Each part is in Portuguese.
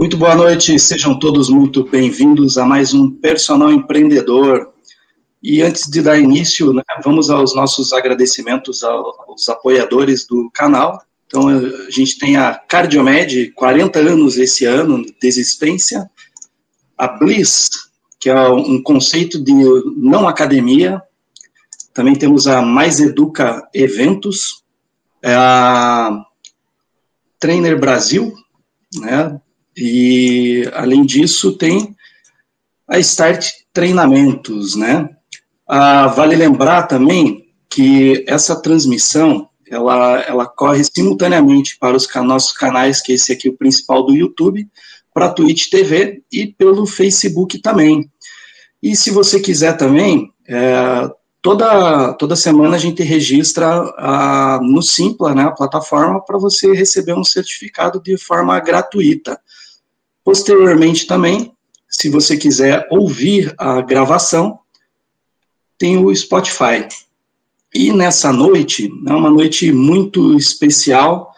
Muito boa noite, sejam todos muito bem-vindos a mais um Personal Empreendedor. E antes de dar início, né, vamos aos nossos agradecimentos aos apoiadores do canal. Então, a gente tem a Cardiomed, 40 anos esse ano de existência, a Bliss, que é um conceito de não academia, também temos a Mais Educa Eventos, a Trainer Brasil, né? E, além disso, tem a Start Treinamentos, né? Vale lembrar também que essa transmissão, ela corre simultaneamente para os nossos canais, que esse aqui é o principal do YouTube, para a Twitch TV e pelo Facebook também. E, se você quiser também, toda semana a gente registra no Simpla, né, a plataforma, para você receber um certificado de forma gratuita. Posteriormente também, se você quiser ouvir a gravação, tem o Spotify. E nessa noite, é uma noite muito especial,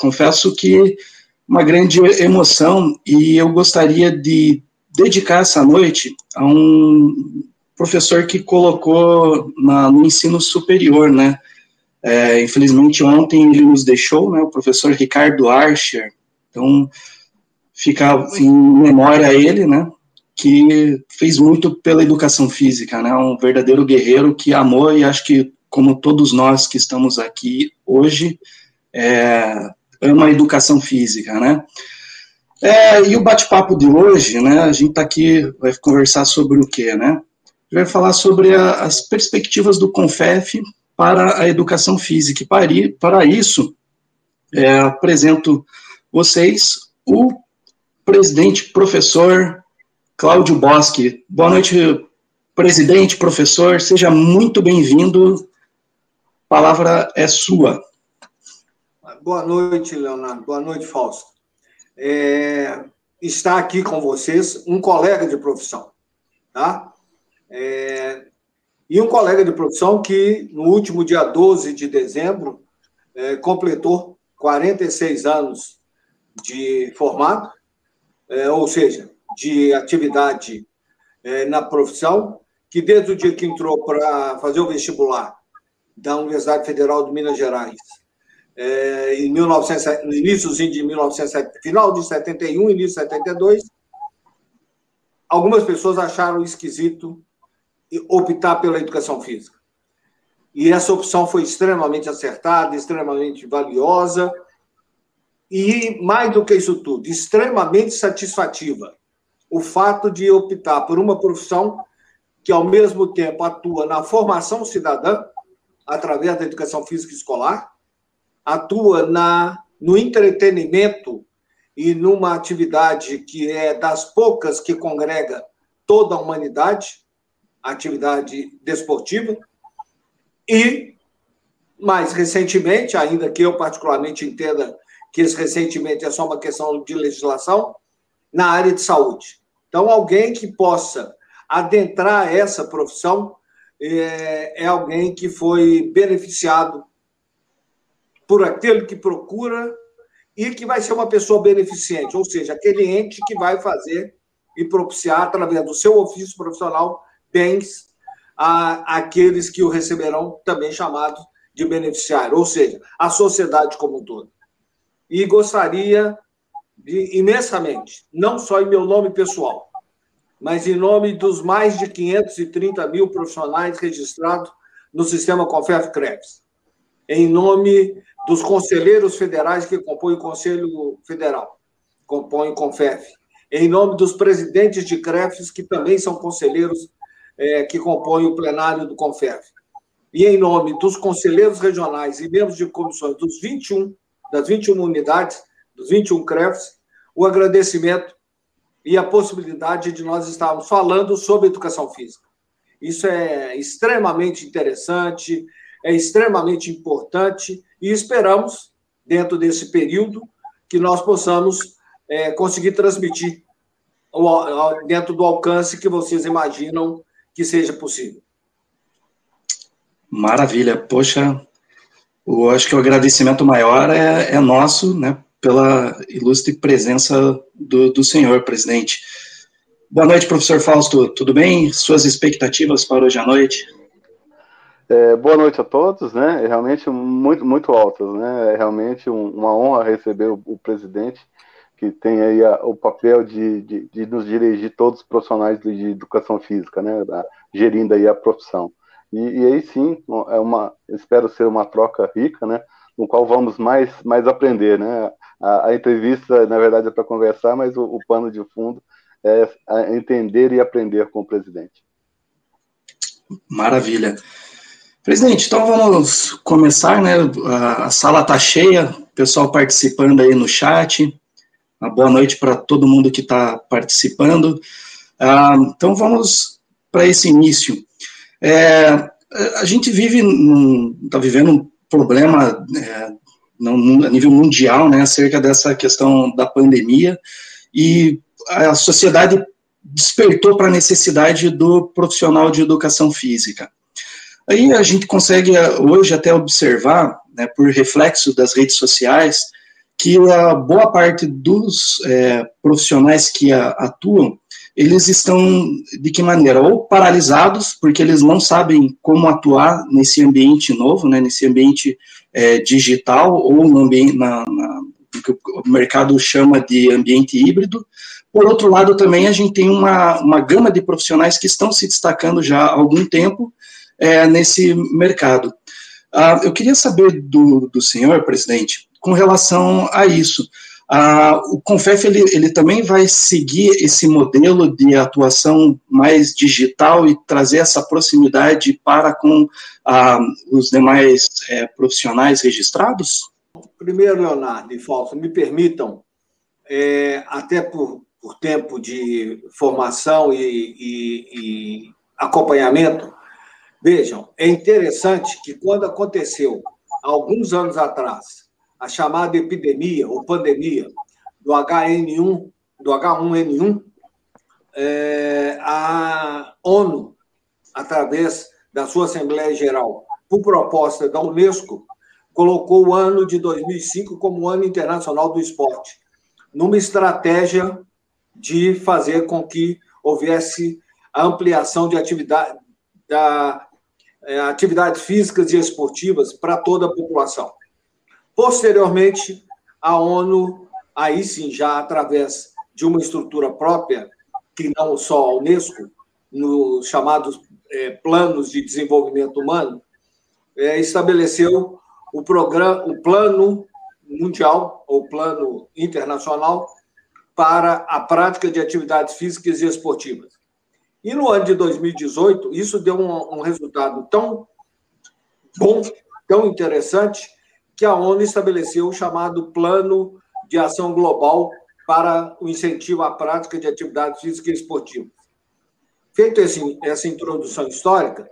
confesso que uma grande emoção, e eu gostaria de dedicar essa noite a um professor que colocou no ensino superior, né? Infelizmente, ontem ele nos deixou, né, o professor Ricardo Archer. Então, fica em memória a ele, né, que fez muito pela educação física, né, um verdadeiro guerreiro que amou, e acho que, como todos nós que estamos aqui hoje, ama a educação física, né. E o bate-papo de hoje, né, a gente tá aqui, vai conversar sobre o quê, né? Vai falar sobre as perspectivas do CONFEF para a educação física. E para isso, apresento vocês o presidente, professor Cláudio Boschi. Boa noite, presidente, professor, seja muito bem-vindo. A palavra é sua. Boa noite, Leonardo. Boa noite, Fausto. Está aqui com vocês um colega de profissão, tá? E um colega de profissão que, no último dia 12 de dezembro, completou 46 anos de formado, ou seja, de atividade na profissão, que desde o dia que entrou para fazer o vestibular da Universidade Federal de Minas Gerais, no início de 1970, final de 71, início de 72, algumas pessoas acharam esquisito optar pela educação física. E essa opção foi extremamente acertada, extremamente valiosa e, mais do que isso tudo, extremamente satisfativa. O fato de optar por uma profissão que, ao mesmo tempo, atua na formação cidadã, através da educação física escolar, atua no entretenimento e numa atividade que é das poucas que congrega toda a humanidade, atividade desportiva, e, mais recentemente, ainda que eu particularmente entenda que esse recentemente é só uma questão de legislação, na área de saúde. Então, alguém que possa adentrar essa profissão é alguém que foi beneficiado por aquele que procura e que vai ser uma pessoa beneficente, ou seja, aquele ente que vai fazer e propiciar, através do seu ofício profissional, bens àqueles que o receberão, também chamados de beneficiário, ou seja, a sociedade como um todo. E gostaria de, imensamente, não só em meu nome pessoal, mas em nome dos mais de 530 mil profissionais registrados no sistema CONFEF-CREVS, em nome dos conselheiros federais que compõem o Conselho Federal, compõem o CONFEF, em nome dos presidentes de CREFs, que também são conselheiros que compõem o plenário do CONFEF, e em nome dos conselheiros regionais e membros de comissões das 21 unidades, dos 21 CREFs, o agradecimento e a possibilidade de nós estarmos falando sobre educação física. Isso é extremamente interessante, é extremamente importante, e esperamos, dentro desse período, que nós possamos conseguir transmitir dentro do alcance que vocês imaginam que seja possível. Maravilha. Poxa, eu acho que o agradecimento maior é nosso, né, pela ilustre presença do senhor, presidente. Boa noite, professor Fausto, tudo bem? Suas expectativas para hoje à noite? Boa noite a todos, né? Realmente muito, muito altas, né? É realmente uma honra receber o presidente, que tem aí o papel de nos dirigir todos os profissionais de educação física, né? Gerindo aí a profissão. E aí sim, espero ser uma troca rica, né? No qual vamos mais aprender, né? A entrevista, na verdade, é para conversar, mas o pano de fundo é entender e aprender com o presidente. Maravilha. Presidente, então vamos começar, né? A sala está cheia, o pessoal participando aí no chat. Uma boa noite para todo mundo que está participando. Então vamos para esse início. A gente está vivendo um problema a nível mundial, né, acerca dessa questão da pandemia, e a sociedade despertou para a necessidade do profissional de educação física. Aí a gente consegue hoje até observar, né, por reflexo das redes sociais, que a boa parte dos profissionais que atuam, eles estão, de que maneira? Ou paralisados, porque eles não sabem como atuar nesse ambiente novo, né, nesse ambiente digital, ou no ambiente, no que o mercado chama de ambiente híbrido. Por outro lado, também a gente tem uma gama de profissionais que estão se destacando já há algum tempo nesse mercado. Eu queria saber do senhor, presidente, com relação a isso. O CONFEF ele também vai seguir esse modelo de atuação mais digital e trazer essa proximidade para com os demais profissionais registrados? Primeiro, Leonardo e Fausto, me permitam, até por tempo de formação e acompanhamento, vejam, é interessante que quando aconteceu, alguns anos atrás, a chamada epidemia ou pandemia do H1N1, a ONU, através da sua Assembleia Geral, por proposta da Unesco, colocou o ano de 2005 como o Ano Internacional do Esporte, numa estratégia de fazer com que houvesse a ampliação de atividades físicas e esportivas para toda a população. Posteriormente, a ONU, aí sim, já através de uma estrutura própria, que não só a Unesco, nos chamados Planos de Desenvolvimento Humano, estabeleceu o Plano Mundial, ou Plano Internacional, para a prática de atividades físicas e esportivas. E no ano de 2018, isso deu um resultado tão bom, tão interessante, que a ONU estabeleceu o chamado Plano de Ação Global para o Incentivo à Prática de Atividades Físicas e Esportivas. Feita essa introdução histórica,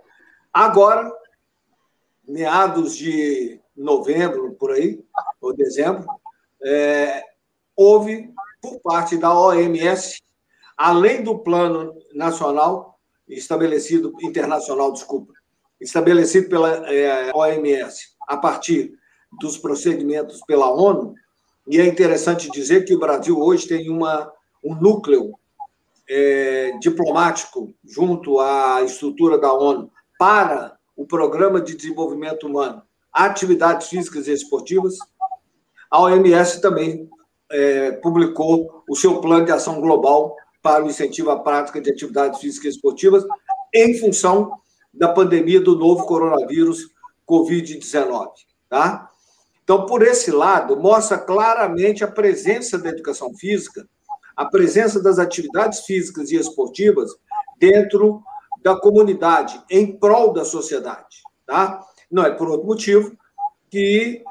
agora, meados de novembro, por aí, ou dezembro, houve, por parte da OMS, além do Plano Nacional, estabelecido pela OMS, a partir dos procedimentos pela ONU, e é interessante dizer que o Brasil hoje tem um núcleo diplomático junto à estrutura da ONU para o Programa de Desenvolvimento Humano, Atividades Físicas e Esportivas. A OMS também publicou o seu Plano de Ação Global para o Incentivo à Prática de Atividades Físicas e Esportivas em função da pandemia do novo coronavírus Covid-19, tá? Então, por esse lado, mostra claramente a presença da educação física, a presença das atividades físicas e esportivas dentro da comunidade, em prol da sociedade, tá? Não é por outro motivo que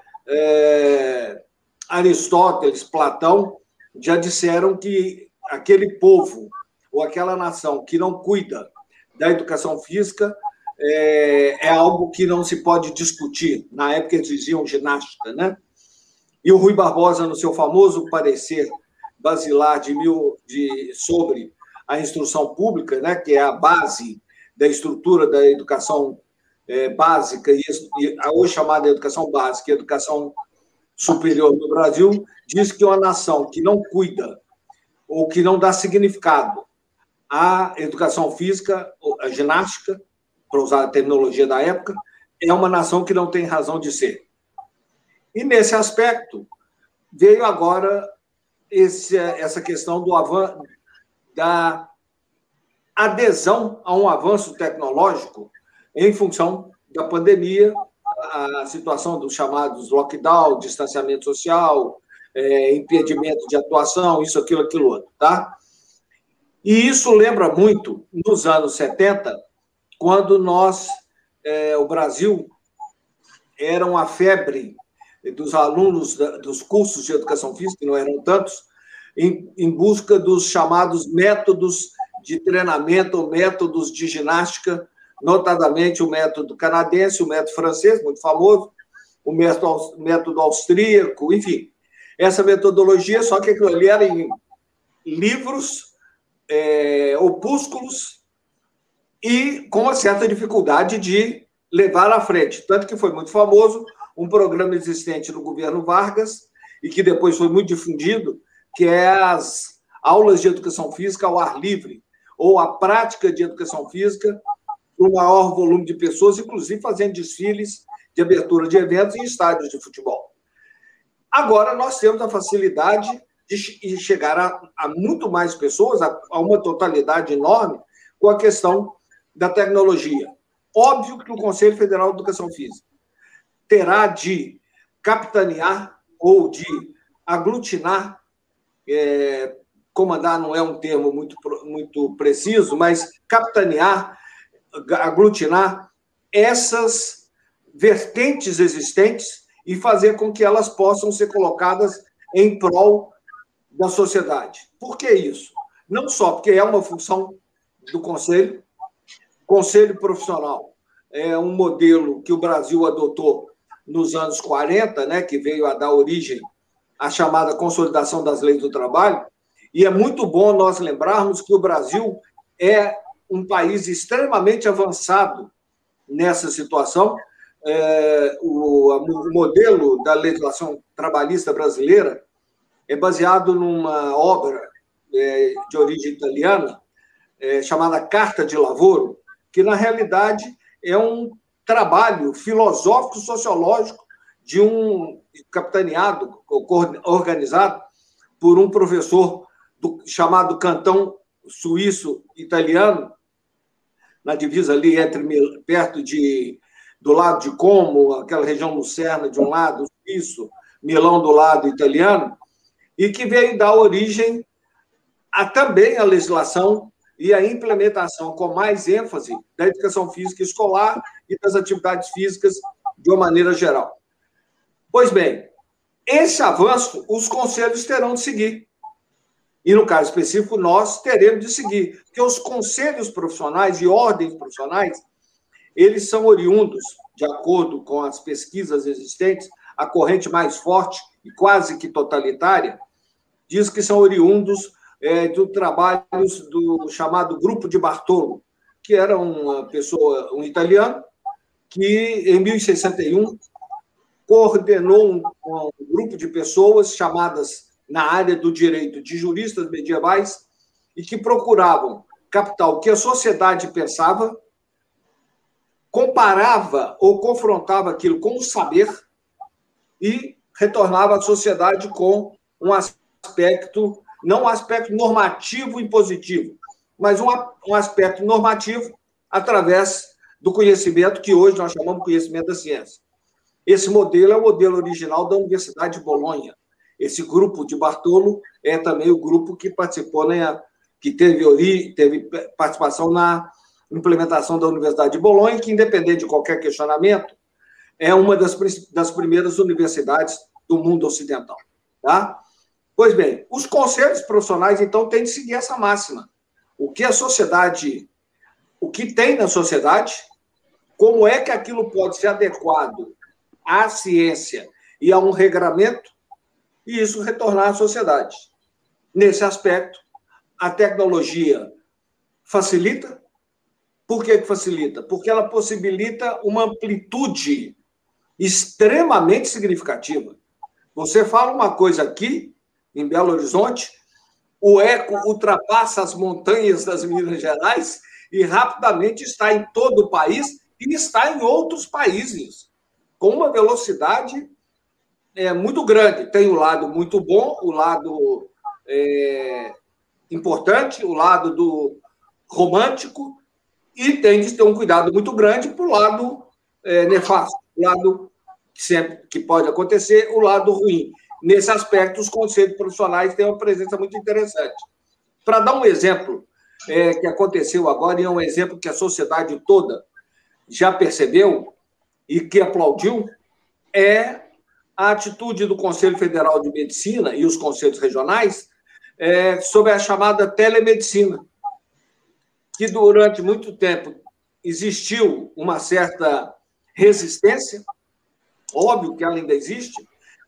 Aristóteles, Platão, já disseram que aquele povo ou aquela nação que não cuida da educação física é algo que não se pode discutir. Na época eles diziam ginástica, né? E o Rui Barbosa, no seu famoso parecer basilar sobre a instrução pública, né, que é a base da estrutura da educação básica, e hoje chamada educação básica, educação superior do Brasil, diz que uma nação que não cuida ou que não dá significado à educação física, à ginástica, para usar a terminologia da época, é uma nação que não tem razão de ser. E, nesse aspecto, veio agora essa questão do avanço, da adesão a um avanço tecnológico em função da pandemia, a situação dos chamados lockdown, distanciamento social, impedimento de atuação, isso, aquilo, outro, tá? E isso lembra muito, nos anos 70, quando o Brasil era uma febre dos alunos dos cursos de educação física, que não eram tantos, em busca dos chamados métodos de treinamento, métodos de ginástica, notadamente o método canadense, o método francês, muito famoso, o método austríaco, enfim. Essa metodologia, só que aquilo ali era em livros, opúsculos, e com uma certa dificuldade de levar à frente. Tanto que foi muito famoso um programa existente no governo Vargas, e que depois foi muito difundido, que é as aulas de educação física ao ar livre, ou a prática de educação física para o maior volume de pessoas, inclusive fazendo desfiles de abertura de eventos em estádios de futebol. Agora, nós temos a facilidade de chegar a muito mais pessoas, a uma totalidade enorme, com a questão da tecnologia. Óbvio que o Conselho Federal de Educação Física terá de capitanear ou de aglutinar, comandar não é um termo muito preciso, mas capitanear, aglutinar essas vertentes existentes e fazer com que elas possam ser colocadas em prol da sociedade. Por que isso? Não só porque é uma função do Conselho profissional, é um modelo que o Brasil adotou nos anos 40, né, que veio a dar origem à chamada consolidação das leis do trabalho, e é muito bom nós lembrarmos que o Brasil é um país extremamente avançado nessa situação. O modelo da legislação trabalhista brasileira é baseado numa obra de origem italiana, chamada Carta de Lavoro, que, na realidade, é um trabalho filosófico-sociológico de um capitaneado, organizado por um professor chamado Cantão Suíço-Italiano, na divisa ali perto do lado de Como, aquela região lucerna de um lado, Suíço, Milão do lado italiano, e que veio dar origem também à legislação e a implementação com mais ênfase da educação física escolar e das atividades físicas de uma maneira geral. Pois bem, esse avanço os conselhos terão de seguir. E, no caso específico, nós teremos de seguir, porque os conselhos profissionais e ordens profissionais, eles são oriundos, de acordo com as pesquisas existentes, a corrente mais forte e quase que totalitária, diz que são oriundos do trabalho do chamado Grupo de Bartolo, que era uma pessoa, um italiano, que em 1661 coordenou um grupo de pessoas chamadas na área do direito de juristas medievais e que procuravam captar o que a sociedade pensava, comparava ou confrontava aquilo com o saber e retornava à sociedade com um aspecto, não um aspecto normativo e positivo, mas um aspecto normativo através do conhecimento que hoje nós chamamos de conhecimento da ciência. Esse modelo é o modelo original da Universidade de Bolonha. Esse grupo de Bartolo é também o grupo que participou, né, que teve participação na implementação da Universidade de Bolonha, que, independente de qualquer questionamento, é uma das primeiras universidades do mundo ocidental, tá? Pois bem, os conselhos profissionais, então, têm de seguir essa máxima. O que tem na sociedade, como é que aquilo pode ser adequado à ciência e a um regramento, e isso retornar à sociedade. Nesse aspecto, a tecnologia facilita. Por que facilita? Porque ela possibilita uma amplitude extremamente significativa. Você fala uma coisa aqui, em Belo Horizonte, o eco ultrapassa as montanhas das Minas Gerais e rapidamente está em todo o país e está em outros países, com uma velocidade muito grande. Tem o lado muito bom, o lado importante, o lado do romântico, e tem de ter um cuidado muito grande para o lado nefasto, o lado que, sempre, que pode acontecer, o lado ruim. Nesse aspecto, os conselhos profissionais têm uma presença muito interessante. Para dar um exemplo que aconteceu agora, e é um exemplo que a sociedade toda já percebeu e que aplaudiu, é a atitude do Conselho Federal de Medicina e os conselhos regionais sobre a chamada telemedicina, que durante muito tempo existiu uma certa resistência, óbvio que ela ainda existe,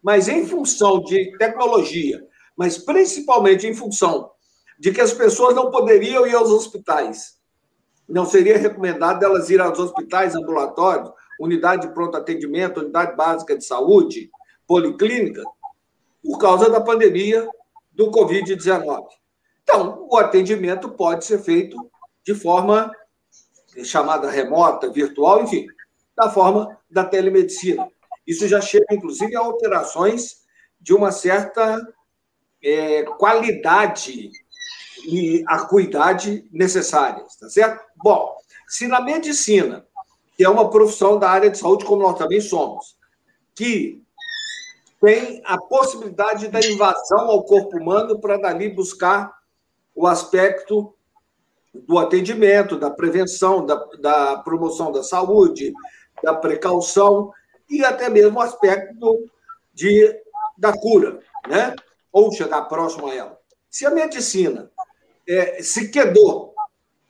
mas em função de tecnologia, mas principalmente em função de que as pessoas não poderiam ir aos hospitais. Não seria recomendado elas ir aos hospitais, ambulatórios, unidade de pronto atendimento, unidade básica de saúde, policlínica, por causa da pandemia do Covid-19. Então, o atendimento pode ser feito de forma chamada remota, virtual, enfim, da forma da telemedicina. Isso já chega, inclusive, a alterações de uma certa qualidade e acuidade necessárias, tá certo? Bom, se na medicina, que é uma profissão da área de saúde, como nós também somos, que tem a possibilidade da invasão ao corpo humano para dali buscar o aspecto do atendimento, da prevenção, da promoção da saúde, da precaução, e até mesmo o aspecto da cura, né? Ou chegar próximo a ela. Se a medicina se quedou,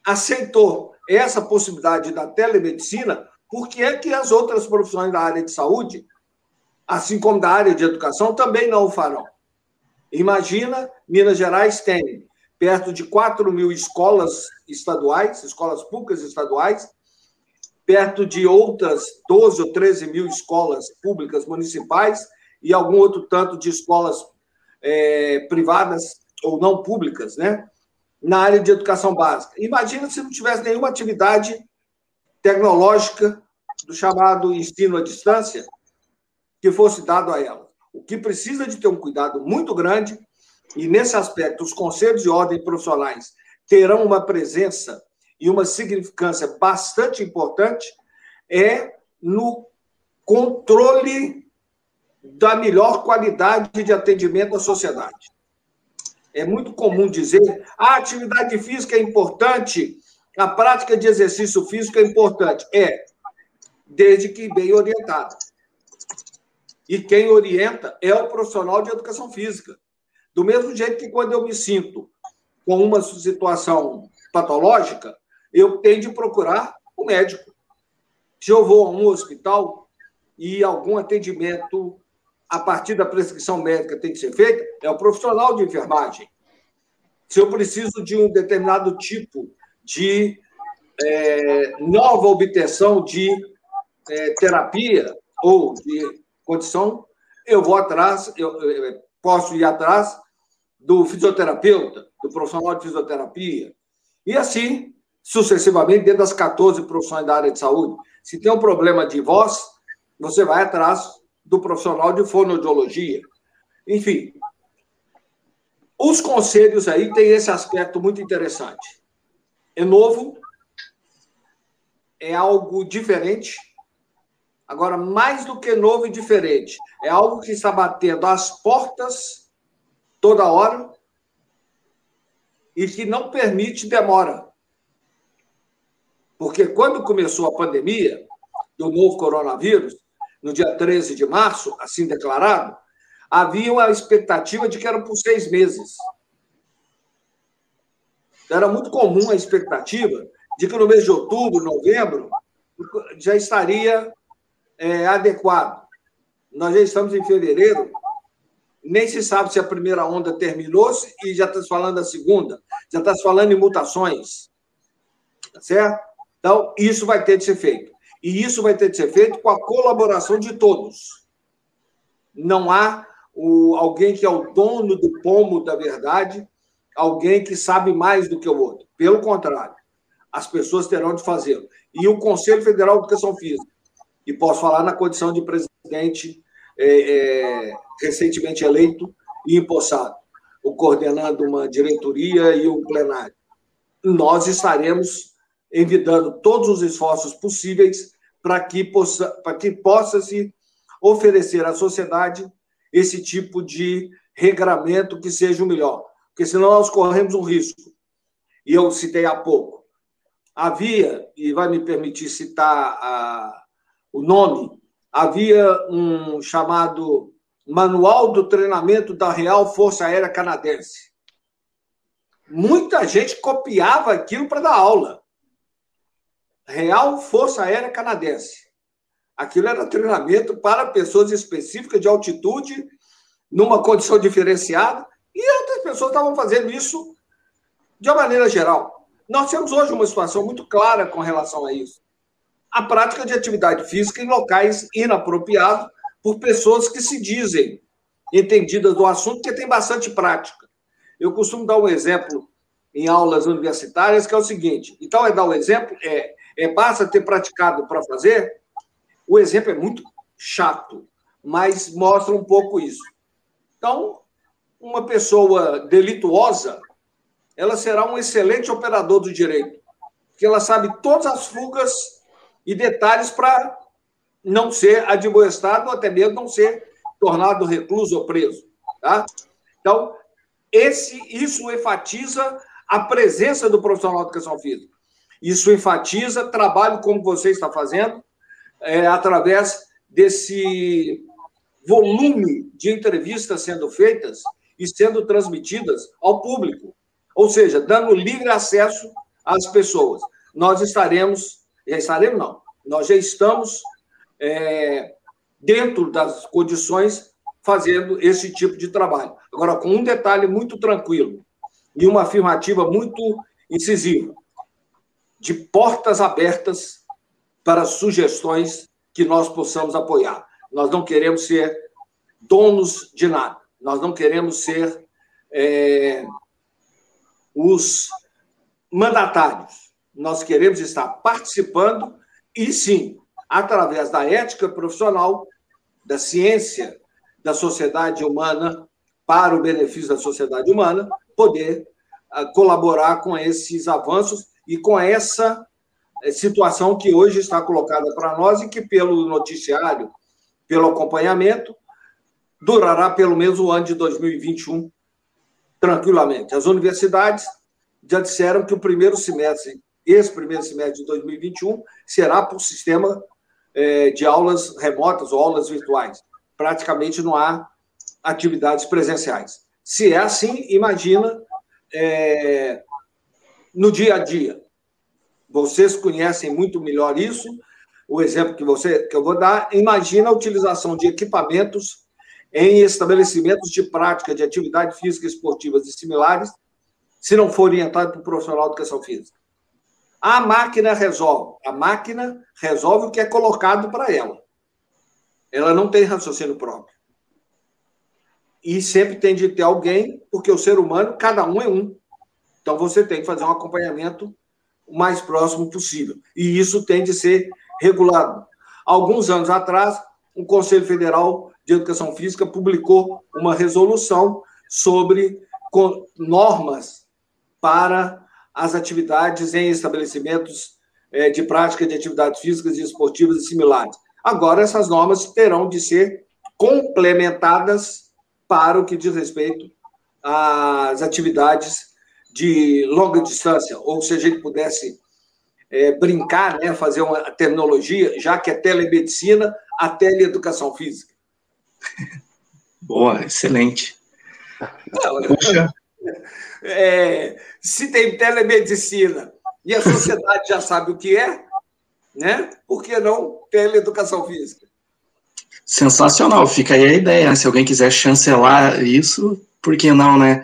aceitou essa possibilidade da telemedicina, por que é que as outras profissões da área de saúde, assim como da área de educação, também não o farão? Imagina, Minas Gerais tem perto de 4 mil escolas estaduais, escolas públicas estaduais, perto de outras 12 ou 13 mil escolas públicas municipais e algum outro tanto de escolas privadas ou não públicas, né? Na área de educação básica. Imagina se não tivesse nenhuma atividade tecnológica do chamado ensino à distância que fosse dado a ela. O que precisa de ter um cuidado muito grande, e nesse aspecto os conselhos de ordem profissionais terão uma presença e uma significância bastante importante, é no controle da melhor qualidade de atendimento à sociedade. É muito comum dizer a atividade física é importante, a prática de exercício físico é importante. É, desde que bem orientada. E quem orienta é o profissional de educação física. Do mesmo jeito que quando eu me sinto com uma situação patológica, eu tenho de procurar o médico. Se eu vou a um hospital e algum atendimento a partir da prescrição médica tem que ser feito, é o profissional de enfermagem. Se eu preciso de um determinado tipo de nova obtenção de terapia ou de condição, eu vou atrás, eu posso ir atrás do fisioterapeuta, do profissional de fisioterapia, e assim, sucessivamente, dentro das 14 profissões da área de saúde. Se tem um problema de voz, você vai atrás do profissional de fonoaudiologia. Enfim, os conselhos aí têm esse aspecto muito interessante. É novo, é algo diferente. Agora, mais do que novo e diferente, é algo que está batendo às portas toda hora, e que não permite demora. Porque quando começou a pandemia do novo coronavírus, no dia 13 de março, assim declarado, havia uma expectativa de que era por 6 meses. Era muito comum a expectativa de que no mês de outubro, novembro, já estaria adequado. Nós já estamos em fevereiro, nem se sabe se a primeira onda terminou-se e já está se falando da segunda, já está se falando em mutações, tá certo? Então, isso vai ter de ser feito. E isso vai ter de ser feito com a colaboração de todos. Não há alguém que é o dono do pomo da verdade, alguém que sabe mais do que o outro. Pelo contrário, as pessoas terão de fazê-lo. E o Conselho Federal de Educação Física, e posso falar na condição de presidente recentemente eleito e empossado, coordenando uma diretoria e um plenário. Nós estaremos envidando todos os esforços possíveis para que possa se oferecer à sociedade esse tipo de regramento que seja o melhor, porque senão nós corremos um risco. E eu citei há pouco. Havia, e vai me permitir citar o nome, havia um chamado Manual do Treinamento da Real Força Aérea Canadense. Muita gente copiava aquilo para dar aula. Real Força Aérea Canadense. Aquilo era treinamento para pessoas específicas de altitude, numa condição diferenciada, e outras pessoas estavam fazendo isso de uma maneira geral. Nós temos hoje uma situação muito clara com relação a isso. A prática de atividade física em locais inapropriados por pessoas que se dizem entendidas do assunto, porque tem bastante prática. Eu costumo dar um exemplo em aulas universitárias, que é o seguinte, então é dar um exemplo, basta ter praticado para fazer, o exemplo é muito chato, mas mostra um pouco isso. Então, uma pessoa delituosa, ela será um excelente operador do direito, porque ela sabe todas as fugas e detalhes para não ser admoestado ou até mesmo não ser tornado recluso ou preso. Tá? Então, isso enfatiza a presença do profissional de educação física. Isso enfatiza trabalho como você está fazendo, através desse volume de entrevistas sendo feitas e sendo transmitidas ao público. Ou seja, dando livre acesso às pessoas. Nós já estamos... dentro das condições, fazendo esse tipo de trabalho. Agora, com um detalhe muito tranquilo e uma afirmativa muito incisiva, de portas abertas para sugestões que nós possamos apoiar. Nós não queremos ser donos de nada, nós não queremos ser os mandatários, nós queremos estar participando e, sim, através da ética profissional, da ciência, da sociedade humana, para o benefício da sociedade humana, poder colaborar com esses avanços e com essa situação que hoje está colocada para nós e que, pelo noticiário, pelo acompanhamento, durará pelo menos o ano de 2021, tranquilamente. As universidades já disseram que esse primeiro semestre de 2021 será por sistema de aulas remotas ou aulas virtuais. Praticamente não há atividades presenciais. Se é assim, imagina no dia a dia. Vocês conhecem muito melhor isso. O exemplo que eu vou dar, imagina a utilização de equipamentos em estabelecimentos de prática de atividade física, esportivas e similares, se não for orientado por um profissional de educação física. A máquina resolve o que é colocado para ela. Ela não tem raciocínio próprio. E sempre tem de ter alguém, porque o ser humano, cada um é um. Então, você tem que fazer um acompanhamento o mais próximo possível. E isso tem de ser regulado. Alguns anos atrás, o Conselho Federal de Educação Física publicou uma resolução sobre normas para as atividades em estabelecimentos de prática de atividades físicas e esportivas e similares. Agora, essas normas terão de ser complementadas para o que diz respeito às atividades de longa distância, ou se a gente pudesse brincar, né, fazer uma terminologia, já que é telemedicina, a teleeducação física. Boa, excelente. Puxa. Se tem telemedicina e a sociedade já sabe o que é, né? Por que não teleeducação física? Sensacional, fica aí a ideia. Se alguém quiser chancelar isso, por que não, né?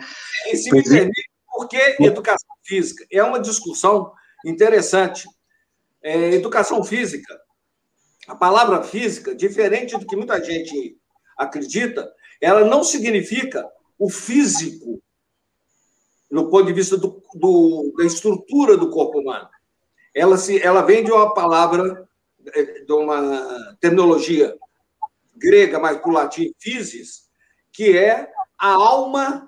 E se me permite, por que educação física? É uma discussão interessante. Educação física, a palavra física, diferente do que muita gente acredita, ela não significa o físico, no ponto de vista da estrutura do corpo humano. Ela vem de uma palavra, de uma terminologia grega, mas para o latim, physis, que é a alma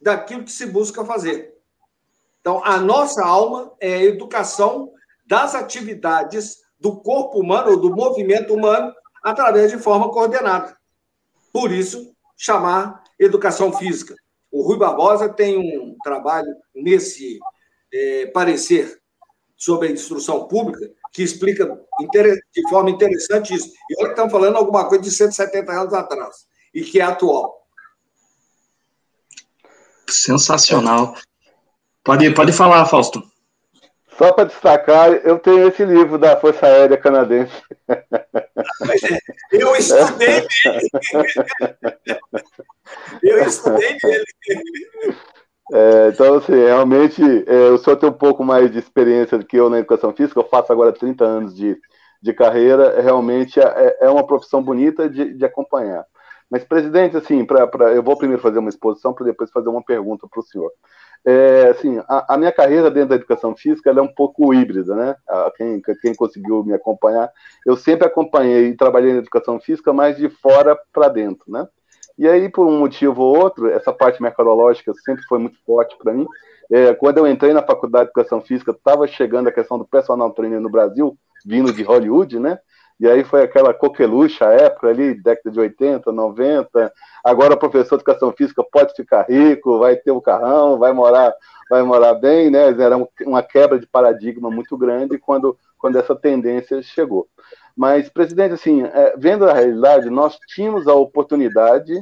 daquilo que se busca fazer. Então, a nossa alma é a educação das atividades do corpo humano, ou do movimento humano, através de forma coordenada. Por isso, chamar educação física. O Rui Barbosa tem um trabalho nesse parecer sobre a instrução pública que explica de forma interessante isso. E olha que estamos falando alguma coisa de 170 anos atrás, e que é atual. Sensacional. Pode falar, Fausto. Só para destacar, eu tenho esse livro da Força Aérea Canadense. Eu estudei nele. Então, assim, realmente, o senhor tem um pouco mais de experiência do que eu na educação física. Eu faço agora 30 anos de carreira. Realmente é uma profissão bonita de acompanhar. Mas, presidente, assim, eu vou primeiro fazer uma exposição para depois fazer uma pergunta para o senhor. Assim, a minha carreira dentro da educação física ela é um pouco híbrida, né? Quem conseguiu me acompanhar, eu sempre acompanhei e trabalhei na educação física, mas de fora para dentro, né? E aí, por um motivo ou outro, essa parte mercadológica sempre foi muito forte para mim. Quando eu entrei na faculdade de educação física, estava chegando a questão do personal trainer no Brasil, vindo de Hollywood, né? E aí foi aquela coqueluche a época ali, década de 80, 90. Agora o professor de educação física pode ficar rico, vai ter um carrão, vai morar bem, né? Era uma quebra de paradigma muito grande quando essa tendência chegou. Mas, presidente, assim, vendo a realidade, nós tínhamos a oportunidade,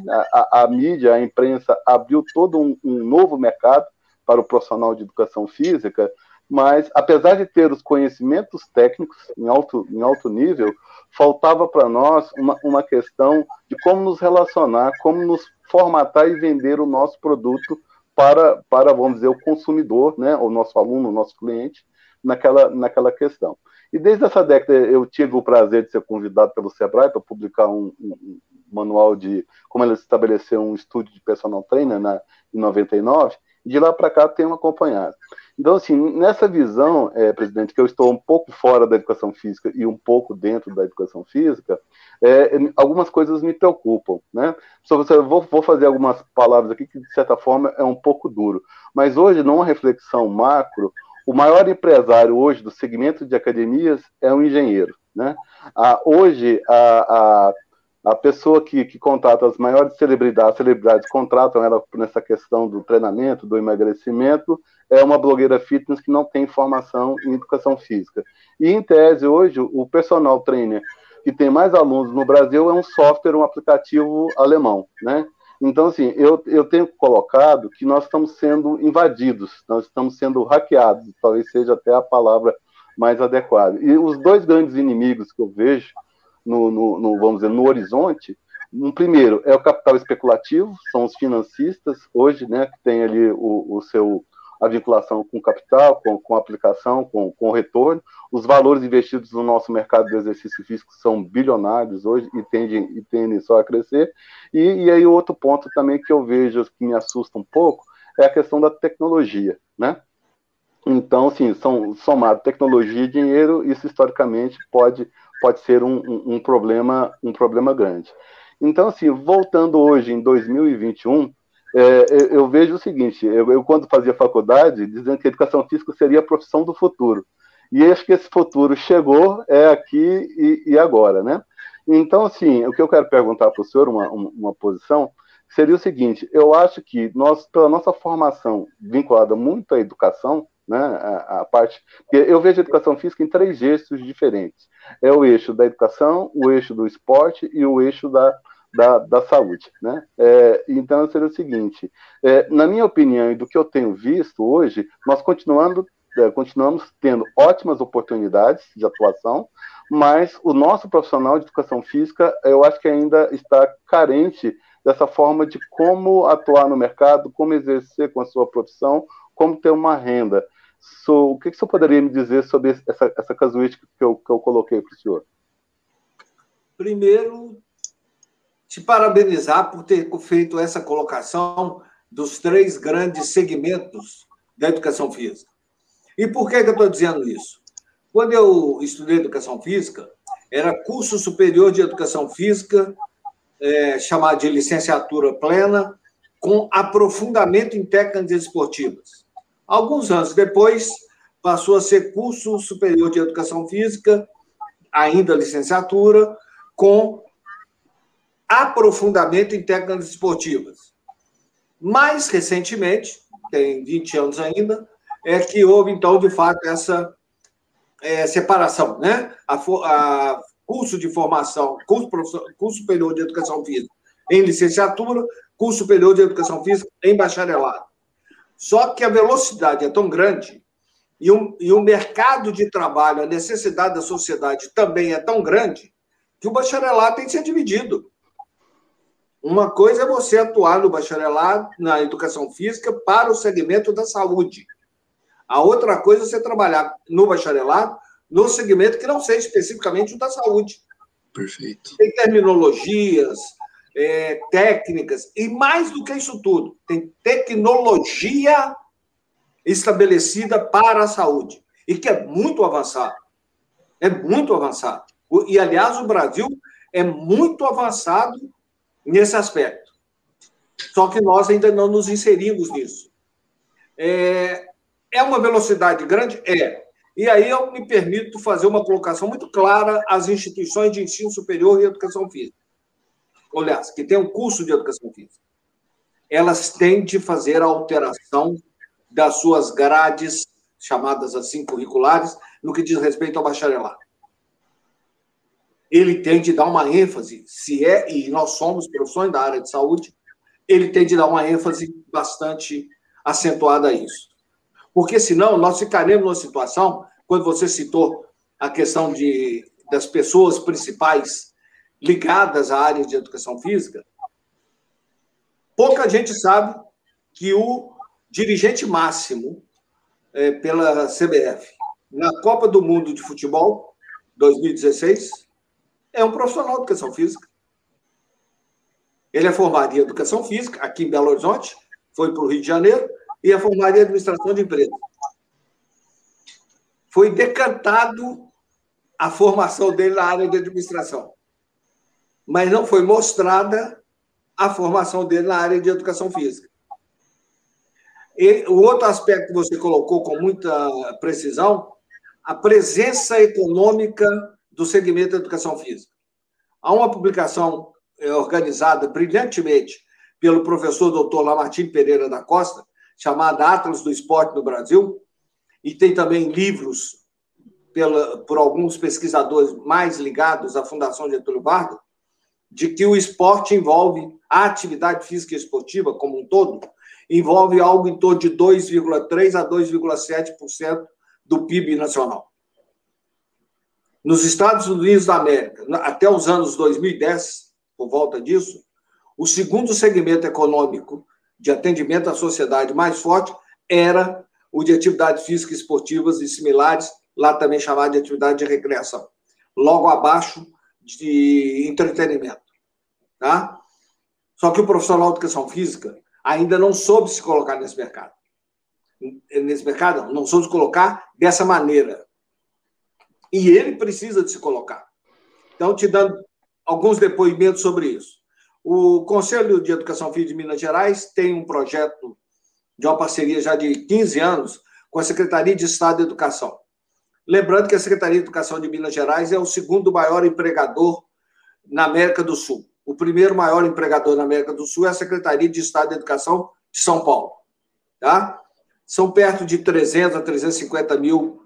a mídia, a imprensa abriu todo um novo mercado para o profissional de educação física. Mas, apesar de ter os conhecimentos técnicos em alto nível, faltava para nós uma questão de como nos relacionar, como nos formatar e vender o nosso produto para vamos dizer, o consumidor, né, o nosso aluno, o nosso cliente, naquela questão. E desde essa década eu tive o prazer de ser convidado pelo SEBRAE para publicar um manual de como ela estabeleceu um estúdio de personal trainer em 99, e de lá para cá tenho acompanhado. Então, assim, nessa visão, presidente, que eu estou um pouco fora da educação física e um pouco dentro da educação física, algumas coisas me preocupam, né? Vou fazer algumas palavras aqui que, de certa forma, é um pouco duro. Mas hoje, numa reflexão macro, o maior empresário hoje do segmento de academias é um engenheiro, né? Hoje, a pessoa que contrata as maiores celebridades contratam ela nessa questão do treinamento, do emagrecimento, é uma blogueira fitness que não tem formação em educação física. E, em tese, hoje, o personal trainer que tem mais alunos no Brasil é um software, um aplicativo alemão, né? Então, assim, eu tenho colocado que nós estamos sendo invadidos, nós estamos sendo hackeados, talvez seja até a palavra mais adequada. E os dois grandes inimigos que eu vejo vamos dizer, no horizonte, um primeiro é o capital especulativo, são os financistas, hoje, né, que tem ali a vinculação com o capital, com a aplicação, com o retorno. Os valores investidos no nosso mercado do exercício físico são bilionários hoje e tendem só a crescer. E aí outro ponto também que eu vejo, que me assusta um pouco, é a questão da tecnologia, né? Então, assim, são somado tecnologia e dinheiro, isso historicamente pode ser um problema grande. Então, assim, voltando hoje em 2021, eu vejo o seguinte, eu quando fazia faculdade, dizendo que a educação física seria a profissão do futuro. E acho que esse futuro chegou, aqui e agora, né? Então, assim, o que eu quero perguntar para o senhor, uma posição, seria o seguinte, eu acho que nós, pela nossa formação vinculada muito à educação, né, a parte, eu vejo a educação física em três eixos diferentes. É o eixo da educação, o eixo do esporte e o eixo da saúde, né? Então, seria o seguinte, na minha opinião e do que eu tenho visto hoje, nós continuamos tendo ótimas oportunidades de atuação, mas o nosso profissional de educação física, eu acho que ainda está carente dessa forma de como atuar no mercado, como exercer com a sua profissão, como ter uma renda. O que o senhor poderia me dizer sobre essa casuística que eu coloquei para o senhor? Primeiro, te parabenizar por ter feito essa colocação dos três grandes segmentos da educação física. E por que eu estou dizendo isso? Quando eu estudei educação física, era curso superior de educação física, chamado de licenciatura plena, com aprofundamento em técnicas esportivas. Alguns anos depois, passou a ser curso superior de educação física, ainda licenciatura, com aprofundamento em técnicas esportivas. Mais recentemente, tem 20 anos ainda, é que houve, então, de fato, essa separação, né? A curso de formação, curso superior de educação física em licenciatura, curso superior de educação física em bacharelado. Só que a velocidade é tão grande e o mercado de trabalho, a necessidade da sociedade também é tão grande que o bacharelado tem que ser dividido. Uma coisa é você atuar no bacharelado, na educação física, para o segmento da saúde. A outra coisa é você trabalhar no bacharelado, no segmento que não seja especificamente o da saúde. Perfeito. Tem terminologias, técnicas, e mais do que isso tudo, tem tecnologia estabelecida para a saúde, e que é muito avançada. É muito avançado. E, aliás, o Brasil é muito avançado nesse aspecto. Só que nós ainda não nos inserimos nisso. É uma velocidade grande? É. E aí eu me permito fazer uma colocação muito clara às instituições de ensino superior e educação física. Aliás, que tem um curso de educação física. Elas têm de fazer a alteração das suas grades, chamadas assim curriculares, no que diz respeito ao bacharelado. Ele tem de dar uma ênfase, e nós somos profissionais da área de saúde, ele tem de dar uma ênfase bastante acentuada a isso. Porque, senão, nós ficaremos numa situação, quando você citou a questão das pessoas principais ligadas à área de educação física, pouca gente sabe que o dirigente máximo pela CBF, na Copa do Mundo de Futebol, 2016, é um profissional de educação física. Ele é formado em educação física, aqui em Belo Horizonte, foi para o Rio de Janeiro, e a formaria em administração de empresa. Foi decantado a formação dele na área de administração, mas não foi mostrada a formação dele na área de educação física. E o outro aspecto que você colocou com muita precisão, a presença econômica do segmento da educação física. Há uma publicação organizada brilhantemente pelo professor doutor Lamartine Pereira da Costa, chamada Atlas do Esporte no Brasil, e tem também livros por alguns pesquisadores mais ligados à Fundação Getúlio Vargas, de que o esporte envolve, a atividade física e esportiva como um todo, envolve algo em torno de 2,3% a 2,7% do PIB nacional. Nos Estados Unidos da América, até os anos 2010, por volta disso, o segundo segmento econômico de atendimento à sociedade mais forte era o de atividades físicas, esportivas e similares, lá também chamado de atividade de recreação. Logo abaixo de entretenimento. Tá? Só que o profissional de educação física ainda não soube se colocar nesse mercado. Não soube se colocar dessa maneira. E ele precisa de se colocar. Então, te dando alguns depoimentos sobre isso. O Conselho de Educação Física de Minas Gerais tem um projeto de uma parceria já de 15 anos com a Secretaria de Estado de Educação. Lembrando que a Secretaria de Educação de Minas Gerais é o segundo maior empregador na América do Sul. O primeiro maior empregador na América do Sul é a Secretaria de Estado de Educação de São Paulo. Tá? São perto de 300 a 350 mil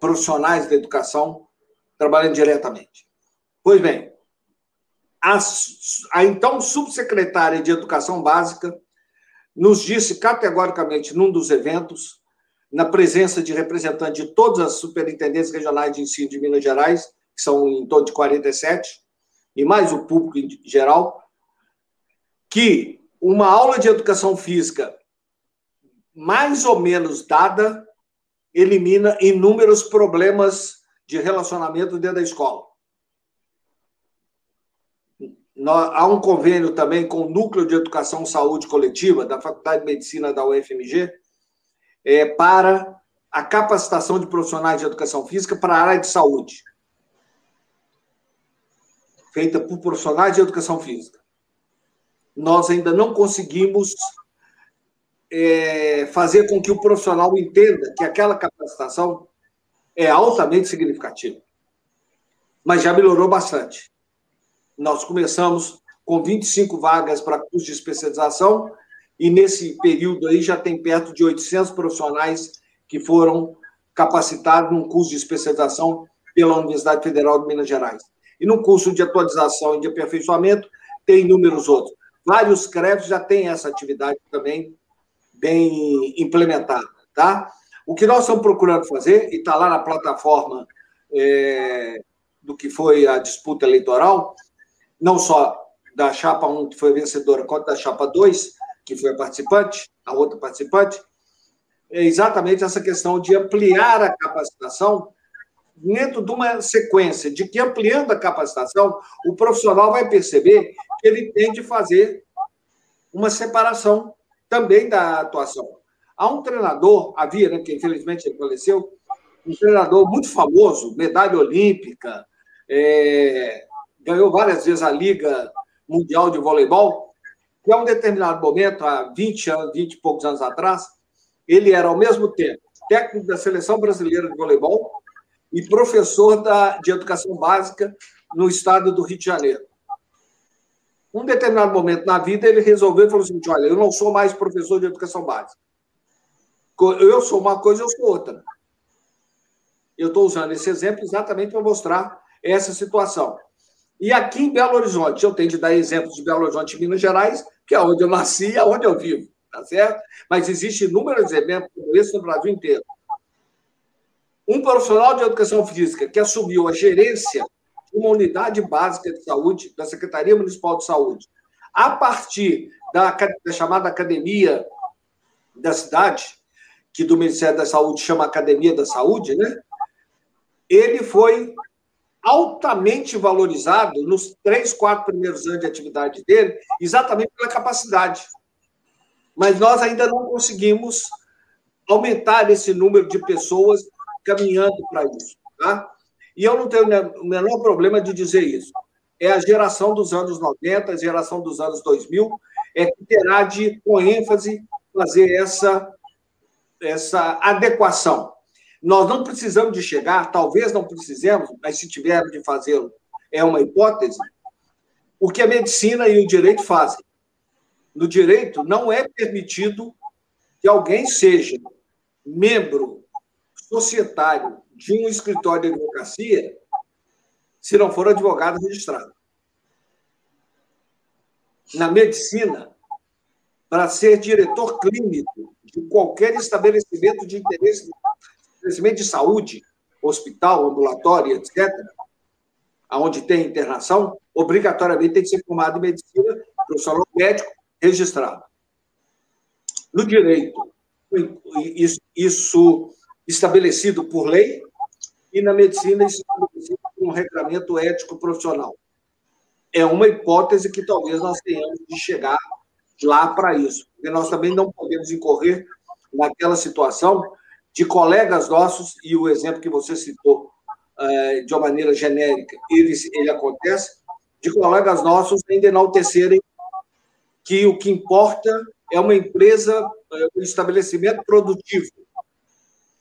profissionais da educação trabalhando diretamente. Pois bem, a então subsecretária de Educação Básica nos disse categoricamente, num dos eventos, na presença de representantes de todas as superintendências regionais de ensino de Minas Gerais, que são em torno de 47, e mais o público em geral, que uma aula de educação física mais ou menos dada elimina inúmeros problemas de relacionamento dentro da escola. Há um convênio também com o Núcleo de Educação e Saúde Coletiva da Faculdade de Medicina da UFMG para a capacitação de profissionais de educação física para a área de saúde, feita por profissionais de educação física. Nós ainda não conseguimos fazer com que o profissional entenda que aquela capacitação é altamente significativa. Mas já melhorou bastante. Nós começamos com 25 vagas para curso de especialização e nesse período aí já tem perto de 800 profissionais que foram capacitados num curso de especialização pela Universidade Federal de Minas Gerais. E no curso de atualização e de aperfeiçoamento tem inúmeros outros. Vários CREFs já têm essa atividade também bem implementada, tá? O que nós estamos procurando fazer, e está lá na plataforma do que foi a disputa eleitoral, não só da chapa 1, que foi vencedora, quanto da chapa 2, que foi a participante, a outra participante, é exatamente essa questão de ampliar a capacitação dentro de uma sequência, de que ampliando a capacitação, o profissional vai perceber que ele tem de fazer uma separação também da atuação. Há um treinador, havia, né, que infelizmente ele faleceu, um treinador muito famoso, medalha olímpica, ganhou várias vezes a Liga Mundial de Voleibol, que a um determinado momento, há 20 e poucos anos atrás, ele era, ao mesmo tempo, técnico da Seleção Brasileira de Voleibol e professor de Educação Básica no estado do Rio de Janeiro. Um determinado momento na vida, ele resolveu e falou assim, olha, eu não sou mais professor de Educação Básica. Eu sou uma coisa, eu sou outra. Eu estou usando esse exemplo exatamente para mostrar essa situação. E aqui em Belo Horizonte, eu tenho de dar exemplos de Belo Horizonte, Minas Gerais, que é onde eu nasci e é onde eu vivo, tá certo? Mas existem inúmeros exemplos como esse no Brasil inteiro. Um profissional de educação física que assumiu a gerência de uma unidade básica de saúde da Secretaria Municipal de Saúde, a partir da chamada Academia da Cidade, que do Ministério da Saúde chama Academia da Saúde, né? Ele foi altamente valorizado nos 3, 4 primeiros anos de atividade dele, exatamente pela capacidade. Mas nós ainda não conseguimos aumentar esse número de pessoas caminhando para isso, tá? E eu não tenho o menor problema de dizer isso. É a geração dos anos 90, a geração dos anos 2000, que terá de, com ênfase, fazer essa adequação. Nós não precisamos de chegar, talvez não precisemos, mas se tivermos de fazê-lo, é uma hipótese, o que a medicina e o direito fazem. No direito, não é permitido que alguém seja membro societário de um escritório de advocacia se não for advogado registrado. Na medicina, para ser diretor clínico de qualquer estabelecimento de interesse de saúde, hospital, ambulatório, etc., onde tem internação, obrigatoriamente tem que ser formado em medicina, profissional médico, registrado. No direito, isso estabelecido por lei, e na medicina, isso estabelecido por um regramento ético profissional. É uma hipótese que talvez nós tenhamos de chegar lá para isso, porque nós também não podemos incorrer naquela situação de colegas nossos, e o exemplo que você citou de uma maneira genérica, ele acontece, de colegas nossos ainda enaltecerem que o que importa é uma empresa, um estabelecimento produtivo,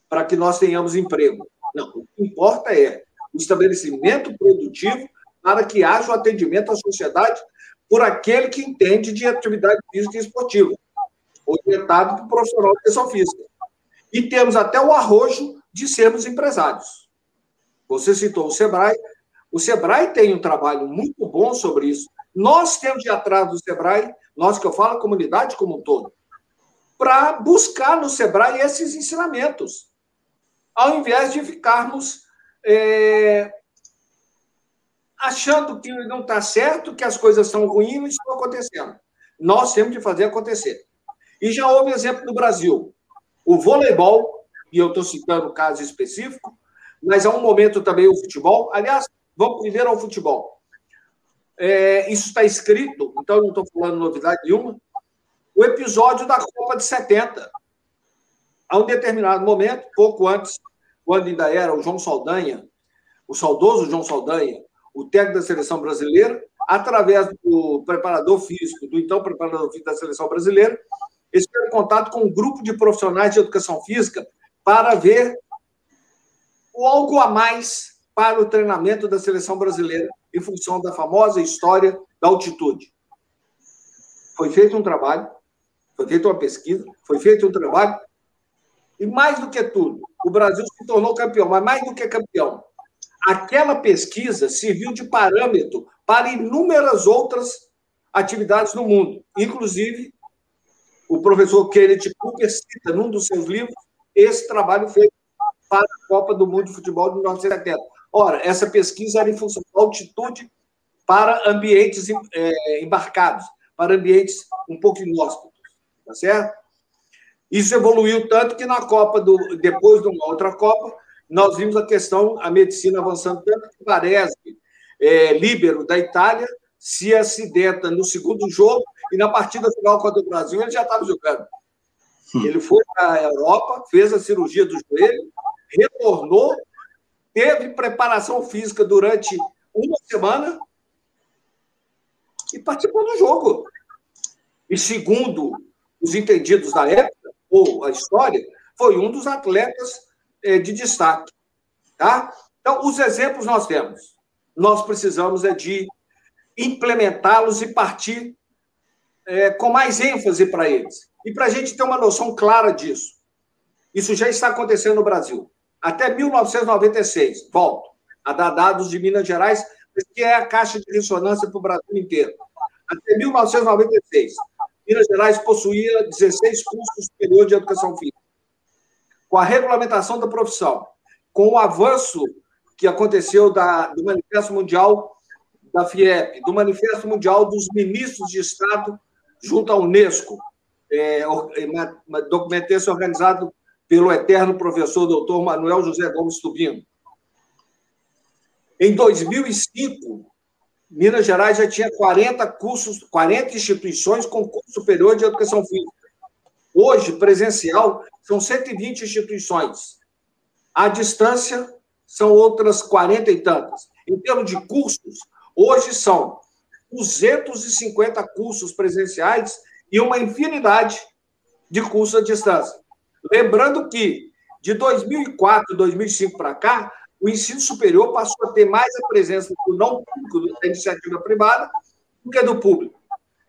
para que nós tenhamos emprego. Não, o que importa é um estabelecimento produtivo para que haja o atendimento à sociedade por aquele que entende de atividade física e esportiva, orientado para o profissional de educação física. E temos até o arrojo de sermos empresários. Você citou o SEBRAE. O SEBRAE tem um trabalho muito bom sobre isso. Nós temos de ir atrás do SEBRAE, nós que eu falo, a comunidade como um todo, para buscar no SEBRAE esses ensinamentos, ao invés de ficarmos achando que não está certo, que as coisas são ruins e estão acontecendo. Nós temos de fazer acontecer. E já houve exemplo no Brasil. O voleibol, e eu estou citando um caso específico, mas há um momento também o futebol. Aliás, vamos primeiro ao futebol. Isso está escrito, então não estou falando novidade nenhuma. O episódio da Copa de 70. A um determinado momento, pouco antes, quando ainda era o João Saldanha, o saudoso João Saldanha, o técnico da seleção brasileira, através do preparador físico, do então preparador físico da seleção brasileira, eles tiveram contato com um grupo de profissionais de educação física para ver o algo a mais para o treinamento da seleção brasileira, em função da famosa história da altitude. Foi feito um trabalho, foi feita uma pesquisa, foi feito um trabalho, e mais do que tudo, o Brasil se tornou campeão, mas mais do que campeão. Aquela pesquisa serviu de parâmetro para inúmeras outras atividades no mundo. Inclusive, o professor Kenneth Cooper cita, num dos seus livros, esse trabalho feito para a Copa do Mundo de Futebol de 1970. Ora, essa pesquisa era em função da altitude para ambientes embarcados, para ambientes um pouco inóspitos, tá certo? Isso evoluiu tanto que na Copa, depois de uma outra Copa, nós vimos a questão, a medicina avançando tanto que parece líbero da Itália se acidenta no segundo jogo e na partida final contra o Brasil ele já estava jogando. Sim. Ele foi para a Europa, fez a cirurgia do joelho, retornou, teve preparação física durante uma semana e participou do jogo. E segundo os entendidos da época, ou a história, foi um dos atletas de destaque, tá? Então, os exemplos nós temos. Nós precisamos de implementá-los e partir com mais ênfase para eles. E para a gente ter uma noção clara disso, isso já está acontecendo no Brasil. Até 1996, volto a dar dados de Minas Gerais, que é a caixa de ressonância para o Brasil inteiro. Até 1996, Minas Gerais possuía 16 cursos superiores de educação física. Com a regulamentação da profissão, com o avanço que aconteceu do Manifesto Mundial da FIEP, do Manifesto Mundial dos Ministros de Estado junto à Unesco, documento organizado pelo eterno professor doutor Manuel José Gomes Tubino. Em 2005, Minas Gerais já tinha 40 instituições com curso superior de educação física. Hoje, presencial, são 120 instituições. À distância, são outras 40 e tantas. Em termos de cursos, hoje são 250 cursos presenciais e uma infinidade de cursos à distância. Lembrando que, de 2004, 2005 para cá, o ensino superior passou a ter mais a presença do não público, da iniciativa privada, do que do público.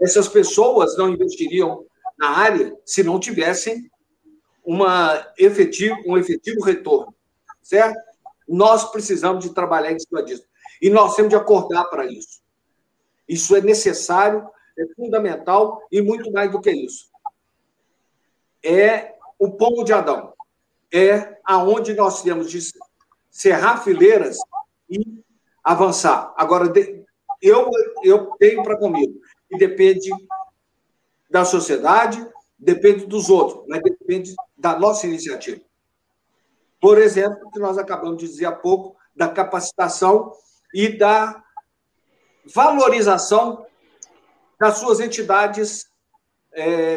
Essas pessoas não investiriam na área se não tivessem um efetivo retorno, certo? Nós precisamos de trabalhar em cima disso. E nós temos de acordar para isso. Isso é necessário, é fundamental e muito mais do que isso. É o pomo de Adão. É aonde nós temos de cerrar fileiras e avançar. Agora, eu tenho para comigo. E depende da sociedade, depende dos outros, mas depende da nossa iniciativa. Por exemplo, o que nós acabamos de dizer há pouco, da capacitação e da valorização das suas entidades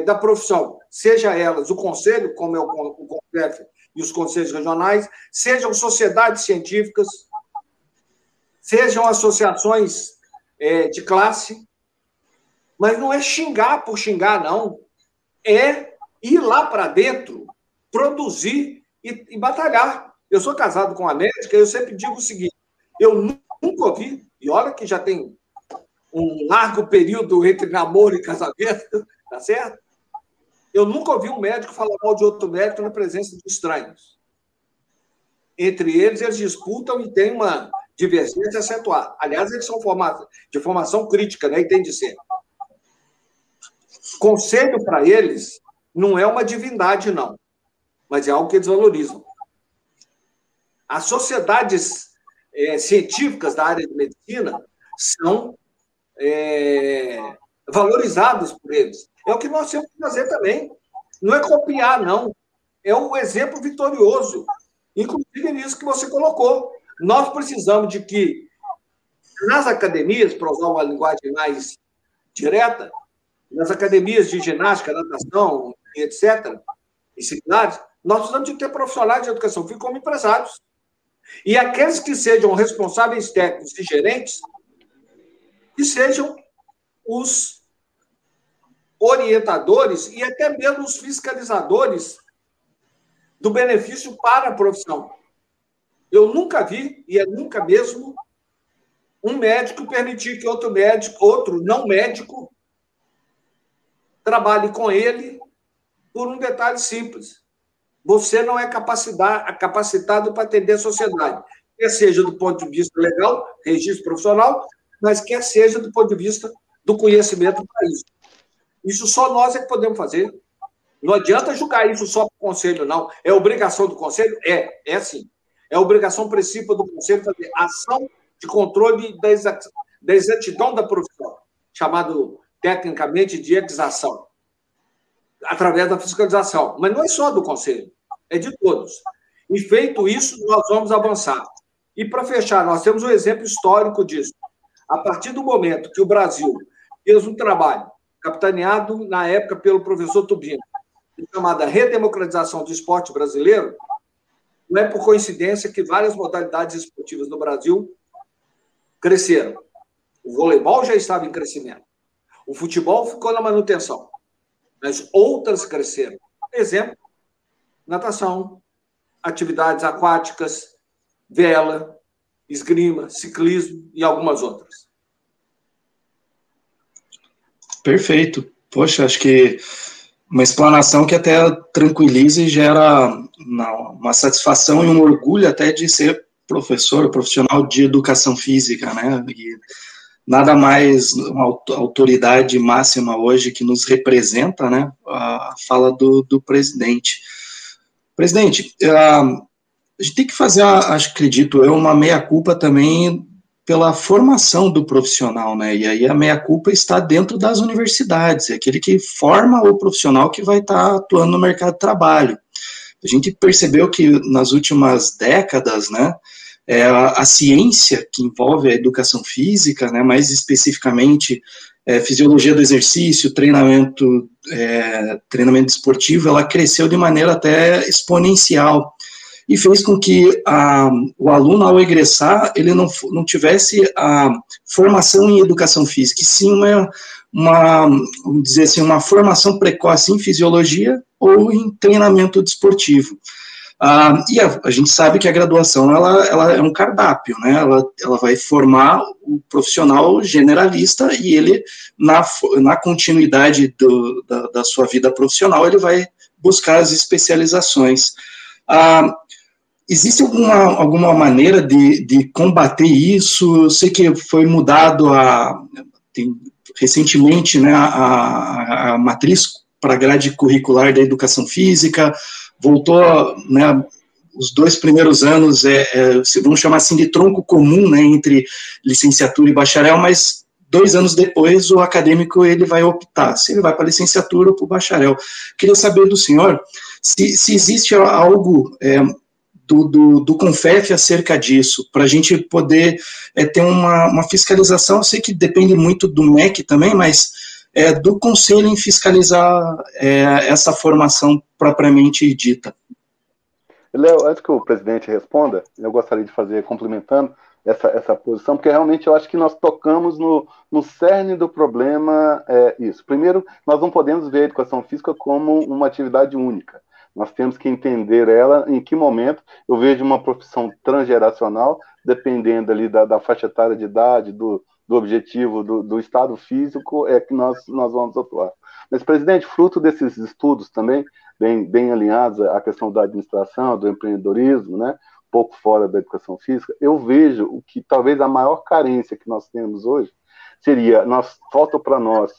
da profissão, seja elas o Conselho, como é o CONFEF e os Conselhos Regionais, sejam sociedades científicas, sejam associações de classe. Mas não é xingar por xingar, não. É ir lá para dentro, produzir e batalhar. Eu sou casado com a médica e eu sempre digo o seguinte, eu nunca ouvi, e olha que já tem um largo período entre namoro e casamento, tá certo? Eu nunca ouvi um médico falar mal de outro médico na presença de estranhos. Entre eles, eles disputam e tem uma divergência acentuada. Aliás, eles são formados de formação crítica, né? E tem de ser. Conselho para eles não é uma divindade, não. Mas é algo que eles valorizam. As sociedades científicas da área de medicina são valorizadas por eles. É o que nós temos que fazer também. Não é copiar, não. É um exemplo vitorioso. Inclusive nisso que você colocou. Nós precisamos de que Nas academias, para usar uma linguagem mais direta, nas academias de ginástica, natação, etc., em cidades, nós precisamos de ter profissionais de educação física como empresários. E aqueles que sejam responsáveis técnicos e gerentes, que sejam os orientadores e até mesmo os fiscalizadores do benefício para a profissão. Eu nunca vi, e é nunca mesmo, um médico permitir que outro não médico, trabalhe com ele por um detalhe simples. Você não é capacitado para atender a sociedade, quer seja do ponto de vista legal, registro profissional, mas quer seja do ponto de vista do conhecimento do país. Isso só nós é que podemos fazer. Não adianta julgar isso só para o Conselho, não. É obrigação do Conselho? É sim. É obrigação principal do Conselho fazer ação de controle da exatidão da profissão, chamado tecnicamente de exação, através da fiscalização. Mas não é só do Conselho, é de todos. E feito isso, nós vamos avançar. E, para fechar, nós temos um exemplo histórico disso. A partir do momento que o Brasil fez um trabalho capitaneado, na época, pelo professor Tubino, chamada redemocratização do esporte brasileiro, não é por coincidência que várias modalidades esportivas no Brasil cresceram. O voleibol já estava em crescimento. O futebol ficou na manutenção. Mas outras cresceram. Exemplo, natação, atividades aquáticas, vela, esgrima, ciclismo e algumas outras. Perfeito. Poxa, acho que uma explanação que até tranquiliza e gera uma satisfação e um orgulho até de ser professor, profissional de educação física, né? E nada mais uma autoridade máxima hoje que nos representa, né? A fala do presidente. Presidente, a gente tem que fazer, acredito eu, uma meia-culpa também pela formação do profissional, né? E aí a meia-culpa está dentro das universidades, é aquele que forma o profissional que vai estar atuando no mercado de trabalho. A gente percebeu que nas últimas décadas, né, a ciência que envolve a educação física, né, mais especificamente fisiologia do exercício, treinamento esportivo, ela cresceu de maneira até exponencial. E fez com que o aluno, ao egressar, ele não tivesse a formação em educação física, e sim vamos dizer assim, uma formação precoce em fisiologia ou em treinamento desportivo. E a gente sabe que a graduação ela é um cardápio, né? Ela vai formar o profissional generalista e ele, na continuidade da sua vida profissional, ele vai buscar as especializações. Existe alguma maneira de combater isso? Eu sei que foi mudado recentemente, né, a matriz para a grade curricular da educação física, voltou, né, os dois primeiros anos, vamos chamar assim de tronco comum, né, entre licenciatura e bacharel, mas 2 anos depois o acadêmico ele vai optar, se ele vai para a licenciatura ou para o bacharel. Queria saber do senhor se existe algo do CONFEF acerca disso, para a gente poder ter uma fiscalização. Eu sei que depende muito do MEC também, mas do Conselho em fiscalizar essa formação propriamente dita. Léo, antes que o presidente responda, eu gostaria de fazer, complementando essa posição, porque realmente eu acho que nós tocamos no cerne do problema, isso. Primeiro, nós não podemos ver a educação física como uma atividade única. Nós temos que entender ela, em que momento eu vejo uma profissão transgeracional, dependendo ali da faixa etária de idade, do objetivo, do estado físico, é que nós vamos atuar. Mas, presidente, fruto desses estudos também, bem alinhados à questão da administração, do empreendedorismo, né, um pouco fora da educação física, eu vejo o que talvez a maior carência que nós temos hoje seria, falta para nós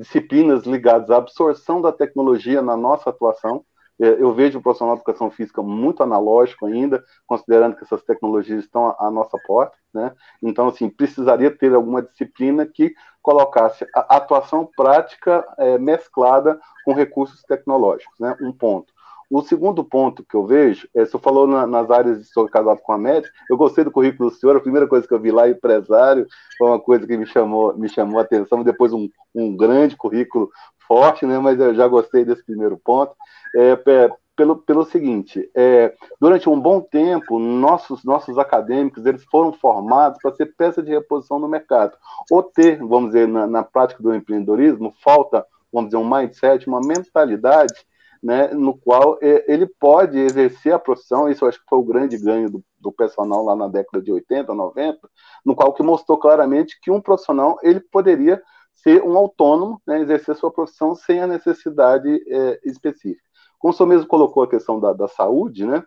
disciplinas ligadas à absorção da tecnologia na nossa atuação. Eu vejo o profissional de educação física muito analógico ainda, considerando que essas tecnologias estão à nossa porta, né? Então, assim, precisaria ter alguma disciplina que colocasse a atuação prática mesclada com recursos tecnológicos, né? Um ponto. O segundo ponto que eu vejo, o senhor falou nas áreas de estou casado com a médica, eu gostei do currículo do senhor, a primeira coisa que eu vi lá, empresário, foi uma coisa que me chamou a atenção, depois um grande currículo forte, né? Mas eu já gostei desse primeiro ponto. Pelo seguinte, durante um bom tempo, nossos acadêmicos, eles foram formados para ser peça de reposição no mercado, ou ter, vamos dizer, na prática do empreendedorismo, falta, vamos dizer, um mindset, uma mentalidade, né, no qual ele pode exercer a profissão. Isso eu acho que foi o grande ganho do personal lá na década de 80, 90, no qual que mostrou claramente que um profissional, ele poderia ser um autônomo, né, exercer sua profissão sem a necessidade específica. Como o senhor mesmo colocou a questão da saúde, né,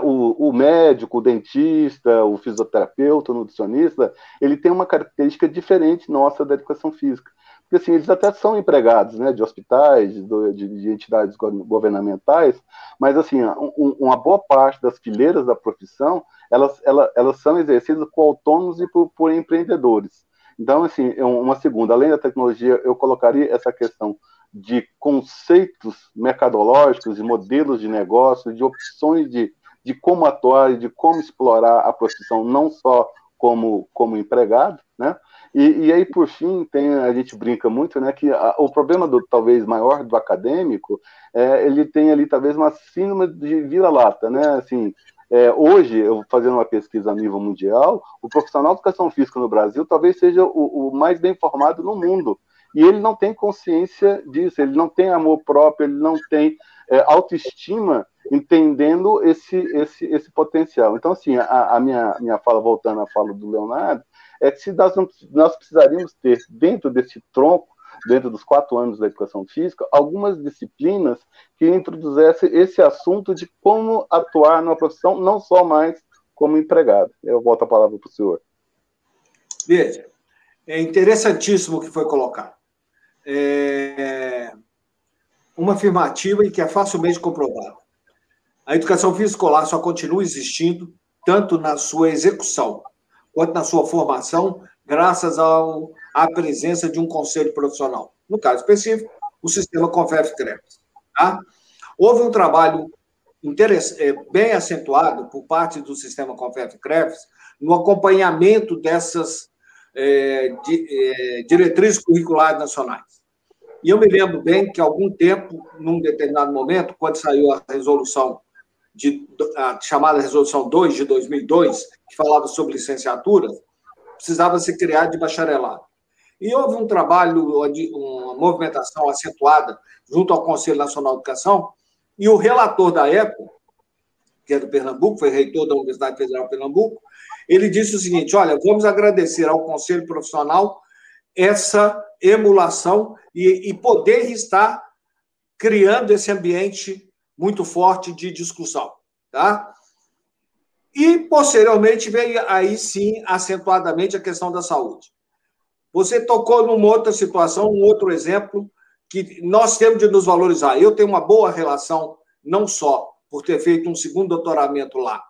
o médico, o dentista, o fisioterapeuta, o nutricionista, ele tem uma característica diferente nossa da educação física. Porque, assim, eles até são empregados, né, de hospitais, de entidades governamentais, mas, assim, uma boa parte das fileiras da profissão, elas são exercidas por autônomos e por empreendedores. Então, assim, uma segunda, além da tecnologia, eu colocaria essa questão de conceitos mercadológicos, de modelos de negócio, de opções de como atuar e de como explorar a profissão, não só como empregado, né? E aí, por fim, a gente brinca muito, né, que o problema talvez maior do acadêmico, ele tem ali talvez uma síndrome de vira-lata, né? Assim, hoje, eu fazendo uma pesquisa a nível mundial, o profissional de educação física no Brasil talvez seja o mais bem formado no mundo, e ele não tem consciência disso, ele não tem amor próprio, ele não tem autoestima, entendendo esse potencial. Então, assim, a minha fala, voltando à fala do Leonardo, é que se nós precisaríamos ter, dentro desse tronco, dentro dos 4 anos da educação física, algumas disciplinas que introduzessem esse assunto de como atuar numa profissão, não só mais como empregado. Eu volto a palavra para o senhor. Veja, é interessantíssimo o que foi colocado. Uma afirmativa e que é facilmente comprovada. A educação física escolar só continua existindo, tanto na sua execução quanto na sua formação, graças à presença de um conselho profissional. No caso específico, o sistema CONFEF-CREPS. Tá? Houve um trabalho bem acentuado por parte do sistema CONFEF-CREPS no acompanhamento dessas diretrizes curriculares nacionais. E eu me lembro bem que, há algum tempo, num determinado momento, quando saiu a resolução a chamada Resolução 2 de 2002, que falava sobre licenciatura, precisava se criar de bacharelado. E houve um trabalho, uma movimentação acentuada junto ao Conselho Nacional de Educação, e o relator da época, que é do Pernambuco, foi reitor da Universidade Federal de Pernambuco, ele disse o seguinte: olha, vamos agradecer ao Conselho Profissional essa emulação e poder estar criando esse ambiente muito forte de discussão, tá? E, posteriormente, veio aí, sim, acentuadamente, a questão da saúde. Você tocou numa outra situação, um outro exemplo, que nós temos de nos valorizar. Eu tenho uma boa relação, não só por ter feito um segundo doutoramento lá,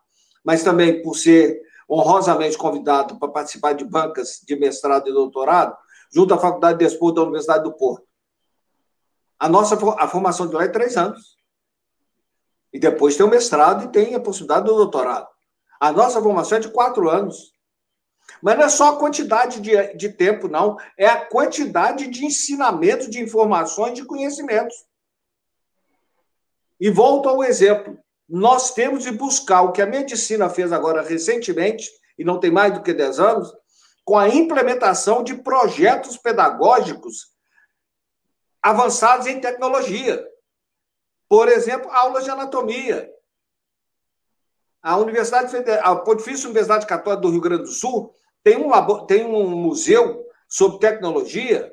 mas também por ser honrosamente convidado para participar de bancas de mestrado e doutorado, junto à Faculdade de Desporto da Universidade do Porto. A formação de lá é 3 anos. E depois tem o mestrado e tem a possibilidade do doutorado. A nossa formação é de 4 anos. Mas não é só a quantidade de tempo, não. É a quantidade de ensinamentos, de informações, de conhecimentos. E volto ao exemplo. Nós temos de buscar o que a medicina fez agora recentemente, e não tem mais do que 10 anos, com a implementação de projetos pedagógicos avançados em tecnologia. Por exemplo, aulas de anatomia. A Universidade Federal, a Pontifícia Universidade Católica do Rio Grande do Sul tem um museu sobre tecnologia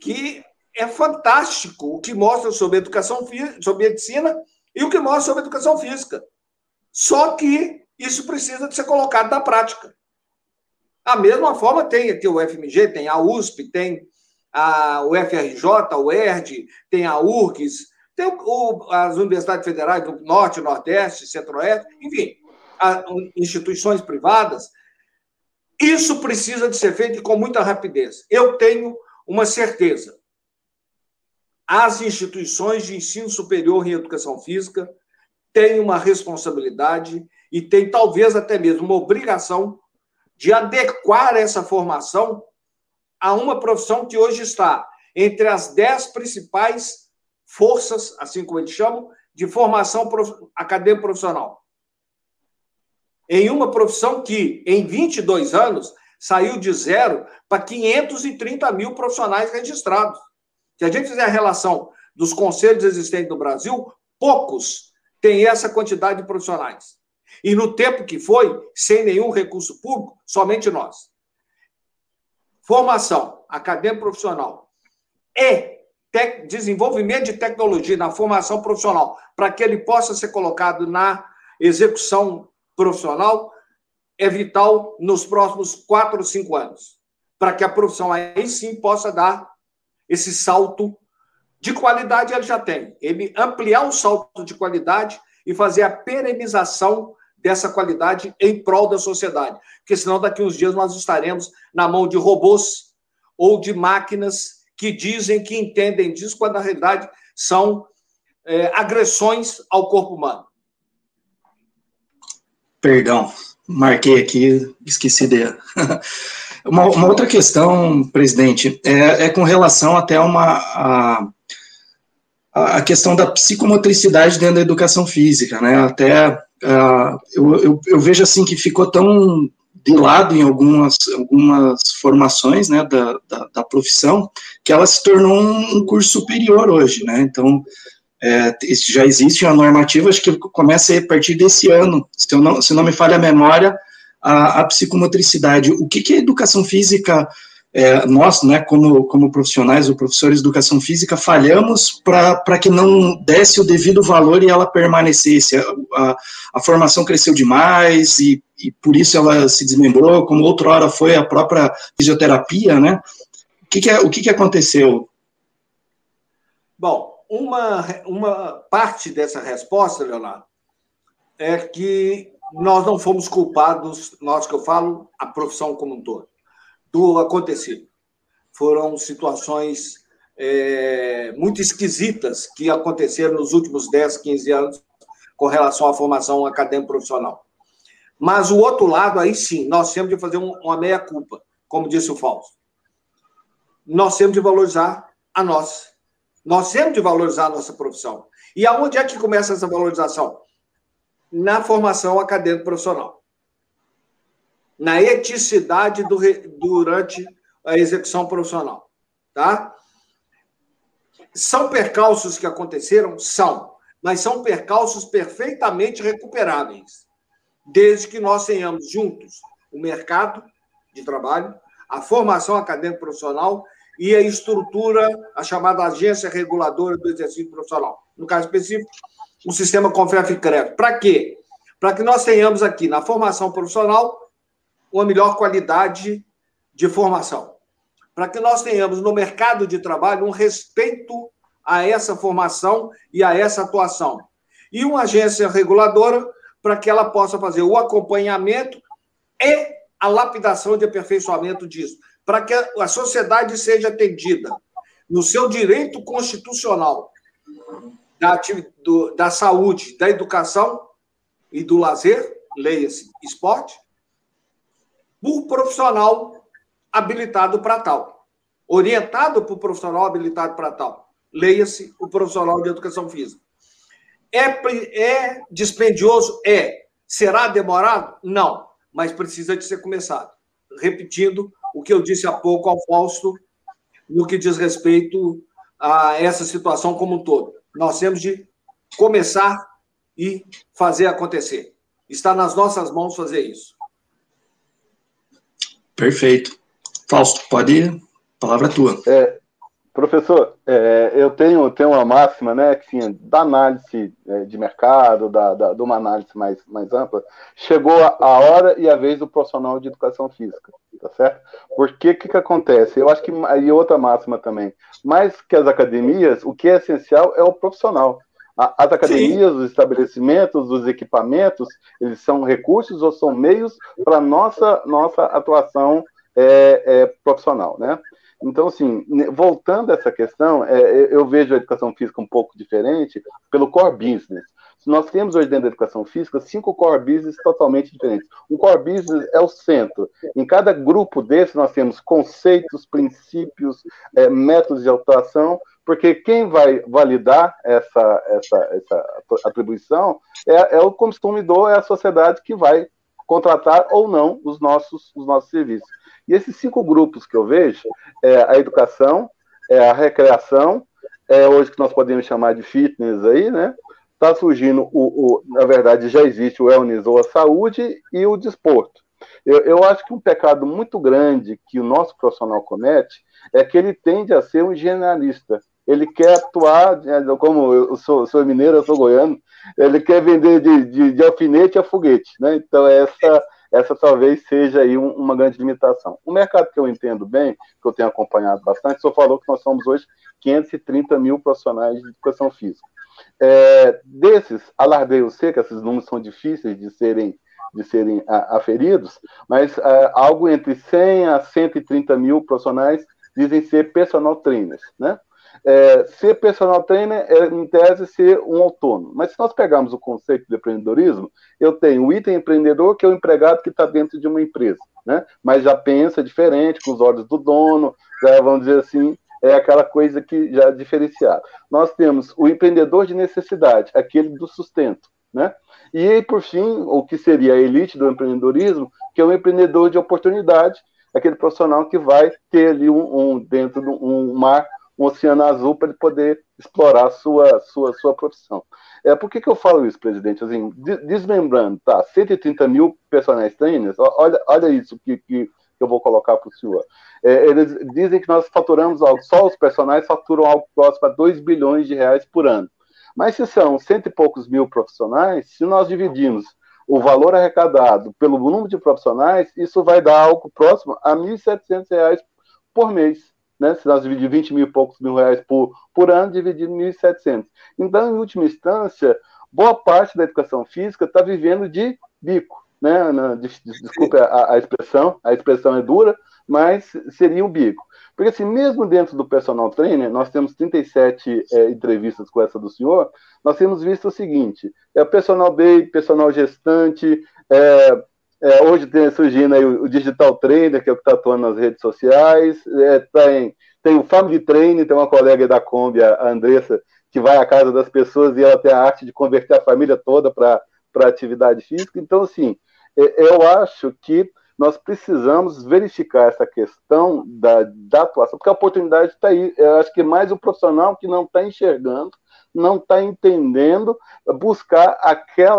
que é fantástico, o que mostra sobre educação física, sobre medicina e o que mostra sobre educação física. Só que isso precisa de ser colocado na prática. Da mesma forma, tem aqui o FMG, tem a USP, tem a UFRJ, o UERJ, tem a URGS, tem as universidades federais do Norte, Nordeste, Centro-Oeste, enfim, instituições privadas. Isso precisa de ser feito com muita rapidez. Eu tenho uma certeza. As instituições de ensino superior em educação física têm uma responsabilidade e têm talvez até mesmo uma obrigação de adequar essa formação a uma profissão que hoje está entre as 10 principais forças, assim como eles chamam, de formação acadêmica profissional. Em uma profissão que, em 22 anos, saiu de 0 para 530 mil profissionais registrados. Se a gente fizer a relação dos conselhos existentes no Brasil, poucos têm essa quantidade de profissionais. E no tempo que foi, sem nenhum recurso público, somente nós. Formação acadêmica profissional e desenvolvimento de tecnologia na formação profissional, para que ele possa ser colocado na execução profissional, é vital nos próximos 4 ou 5 anos, para que a profissão aí sim possa dar esse salto de qualidade, ele já tem. Ele ampliar o salto de qualidade e fazer a perenização dessa qualidade em prol da sociedade. Porque senão daqui uns dias nós estaremos na mão de robôs ou de máquinas que dizem que entendem disso, quando na realidade são agressões ao corpo humano. Perdão, marquei aqui, esqueci dele. Uma outra questão, presidente, é com relação até a questão da psicomotricidade dentro da educação física, né? Até eu vejo assim que ficou tão de lado em algumas formações, né, da profissão, que ela se tornou um curso superior hoje, né? Então já existe uma normativa, acho que começa a partir desse ano, se não me falha a memória, a psicomotricidade. O que é educação física? Nós, né, como profissionais ou professores de educação física, falhamos para que não desse o devido valor e ela permanecesse. A formação cresceu demais e por isso ela se desmembrou, como outrora foi a própria fisioterapia, né? O que aconteceu? Bom, uma parte dessa resposta, Leonardo, é que nós não fomos culpados, nós que eu falo, a profissão como um todo, do acontecido. Foram situações muito esquisitas que aconteceram nos últimos 10, 15 anos com relação à formação acadêmica profissional. Mas o outro lado, aí sim, nós temos de fazer uma meia-culpa, como disse o Fausto. Nós temos de valorizar a nossa. Nós temos de valorizar a nossa profissão. E aonde é que começa essa valorização? Na formação acadêmica profissional, na eticidade durante a execução profissional, tá? São percalços que aconteceram? São, mas são percalços perfeitamente recuperáveis, desde que nós tenhamos juntos o mercado de trabalho, a formação acadêmica profissional e a estrutura, a chamada agência reguladora do exercício profissional. No caso específico, o sistema CONFEF e CREF. Para quê? Para que nós tenhamos aqui, na formação profissional, uma melhor qualidade de formação. Para que nós tenhamos, no mercado de trabalho, um respeito a essa formação e a essa atuação. E uma agência reguladora para que ela possa fazer o acompanhamento e a lapidação de aperfeiçoamento disso. Para que a sociedade seja atendida no seu direito constitucional da saúde, da educação e do lazer, leia-se, esporte, por profissional habilitado para tal. Orientado por profissional habilitado para tal, leia-se, o profissional de educação física. É dispendioso? É. Será demorado? Não, mas precisa de ser começado. Repetindo o que eu disse há pouco ao Fausto, no que diz respeito a essa situação como um todo. Nós temos de começar e fazer acontecer. Está nas nossas mãos fazer isso. Perfeito. Fausto, pode ir. Palavra tua. Professor, eu tenho uma máxima, né, que, assim, da análise de mercado, de uma análise mais ampla, chegou a hora e a vez do profissional de educação física, tá certo? Porque o que acontece? Eu acho que, e outra máxima também, mais que as academias, o que é essencial é o profissional. As academias, sim, os estabelecimentos, os equipamentos, eles são recursos ou são meios para a nossa atuação profissional, né? Então, assim, voltando a essa questão, eu vejo a educação física um pouco diferente pelo core business. Nós temos hoje dentro da educação física 5 core business totalmente diferentes. Um core business é o centro. Em cada grupo desses nós temos conceitos, princípios, métodos de atuação, porque quem vai validar essa atribuição é o consumidor, é a sociedade que vai contratar ou não os nossos serviços. E esses 5 grupos que eu vejo, a educação, a recreação, hoje que nós podemos chamar de fitness aí, né? Está surgindo, na verdade, já existe o wellness ou a saúde e o desporto. Eu acho que um pecado muito grande que o nosso profissional comete é que ele tende a ser um generalista. Ele quer atuar, como eu sou mineiro, eu sou goiano, ele quer vender de alfinete a foguete, né? Então, essa talvez seja aí uma grande limitação. O mercado que eu entendo bem, que eu tenho acompanhado bastante, só falou que nós somos hoje 530 mil profissionais de educação física. Desses, alarguei, eu sei que esses números são difíceis de serem aferidos, mas algo entre 100 a 130 mil profissionais dizem ser personal trainers, né? Ser personal trainer é, em tese, ser um autônomo. Mas se nós pegarmos o conceito de empreendedorismo, eu tenho o item empreendedor, que é o empregado que está dentro de uma empresa, né? Mas já pensa diferente, com os olhos do dono, já, vamos dizer assim, é aquela coisa que já diferenciada. Nós temos o empreendedor de necessidade, aquele do sustento, né? E aí, por fim, o que seria a elite do empreendedorismo, que é o empreendedor de oportunidade, aquele profissional que vai ter ali dentro de um mar, um oceano azul, para ele poder explorar a sua profissão. Por que eu falo isso, presidente? Assim, desmembrando, tá? 130 mil personal trainers, olha isso que eu vou colocar para o senhor. Eles dizem que nós faturamos algo, só os personagens faturam algo próximo a 2 bilhões de reais por ano. Mas se são 100 e poucos mil profissionais, se nós dividirmos o valor arrecadado pelo número de profissionais, isso vai dar algo próximo a R$ 1.700 por mês, né? Se nós dividirmos 20 e poucos mil reais por ano, dividindo 1.700. Então, em última instância, boa parte da educação física está vivendo de bico. Né? Desculpe a expressão é dura, mas seria um bico. Porque assim, mesmo dentro do personal trainer, nós temos 37 entrevistas com essa do senhor, nós temos visto o seguinte, personal day, personal gestante, hoje tem surgindo aí o digital trainer, que é o que está atuando nas redes sociais, tem o family trainer, tem uma colega da Kombi, a Andressa, que vai à casa das pessoas e ela tem a arte de converter a família toda para atividade física. Então, assim, eu acho que nós precisamos verificar essa questão da atuação, porque a oportunidade está aí. Eu acho que é mais o profissional que não está enxergando, não está entendendo, buscar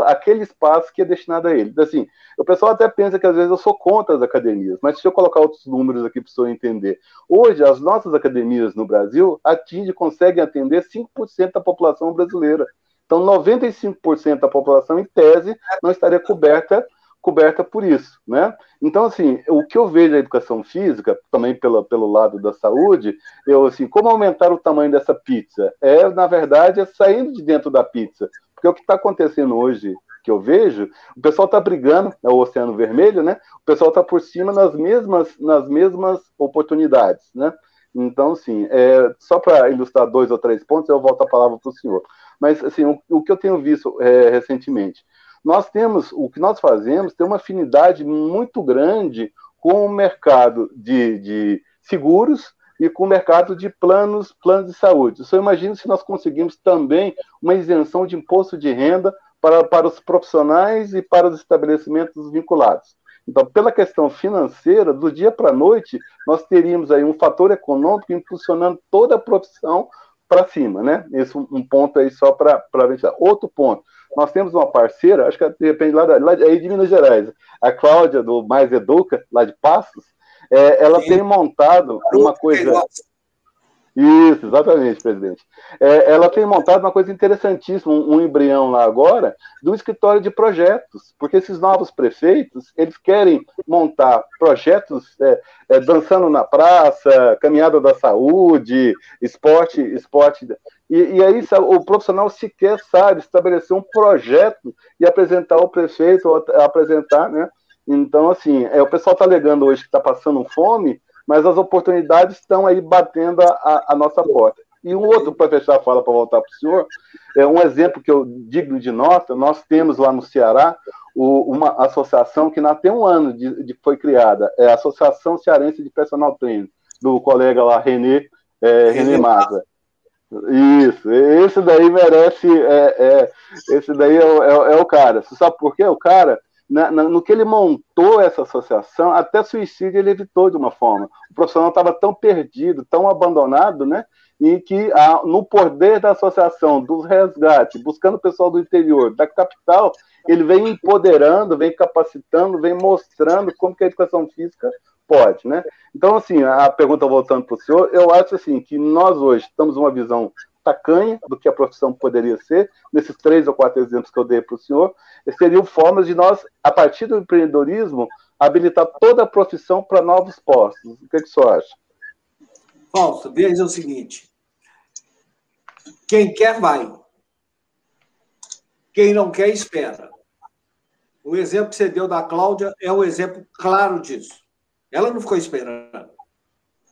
aquele espaço que é destinado a ele. Assim, o pessoal até pensa que às vezes eu sou contra as academias, mas deixa eu colocar outros números aqui para o senhor entender. Hoje, as nossas academias no Brasil conseguem atender 5% da população brasileira. Então, 95% da população, em tese, não estaria coberta por isso, né? Então, assim, o que eu vejo da educação física, também pelo lado da saúde, assim, como aumentar o tamanho dessa pizza? Na verdade, saindo de dentro da pizza. Porque o que está acontecendo hoje, que eu vejo, o pessoal está brigando, é o Oceano Vermelho, né? O pessoal está por cima nas mesmas oportunidades, né? Então, assim, só para ilustrar 2 ou 3 pontos, eu volto a palavra para o senhor. Mas, assim, o que eu tenho visto recentemente, o que nós fazemos tem uma afinidade muito grande com o mercado de seguros e com o mercado de planos de saúde. Eu só imagino se nós conseguimos também uma isenção de imposto de renda para os profissionais e para os estabelecimentos vinculados. Então, pela questão financeira, do dia para a noite, nós teríamos aí um fator econômico impulsionando toda a profissão para cima, né? Esse um ponto aí só para verificar. Outro ponto, nós temos uma parceira, acho que de repente lá aí de Minas Gerais, a Cláudia do Mais Educa, lá de Passos, ela tem montado uma coisa... Isso, exatamente, presidente. Ela tem montado uma coisa interessantíssima, um embrião lá agora, de um escritório de projetos, porque esses novos prefeitos, eles querem montar projetos dançando na praça, caminhada da saúde, esporte. E aí o profissional sequer sabe estabelecer um projeto e apresentar ao prefeito, né? Então, assim, o pessoal está alegando hoje que está passando fome, mas as oportunidades estão aí batendo a nossa porta. E um outro, para fechar a fala, para voltar para o senhor, é um exemplo que eu digno de nota. Nós temos lá no Ceará uma associação que tem um ano de foi criada, é a Associação Cearense de Personal Training, do colega lá, René Maza. Isso, esse daí merece, esse daí é o cara. Você sabe por quê? O cara, no que ele montou essa associação, até suicídio ele evitou de uma forma. O profissional estava tão perdido, tão abandonado, né? E que no poder da associação, dos resgates, buscando o pessoal do interior, da capital, ele vem empoderando, vem capacitando, vem mostrando como que a educação física pode, né? Então, assim, a pergunta voltando para o senhor, eu acho assim, que nós hoje temos uma visão tacanha do que a profissão poderia ser. Nesses 3 ou 4 exemplos que eu dei para o senhor, seriam formas de nós, a partir do empreendedorismo, habilitar toda a profissão para novos postos. O que é que o senhor acha? Fausto, veja o seguinte, quem quer vai, quem não quer espera. O exemplo que você deu da Cláudia é um exemplo claro disso. Ela não ficou esperando.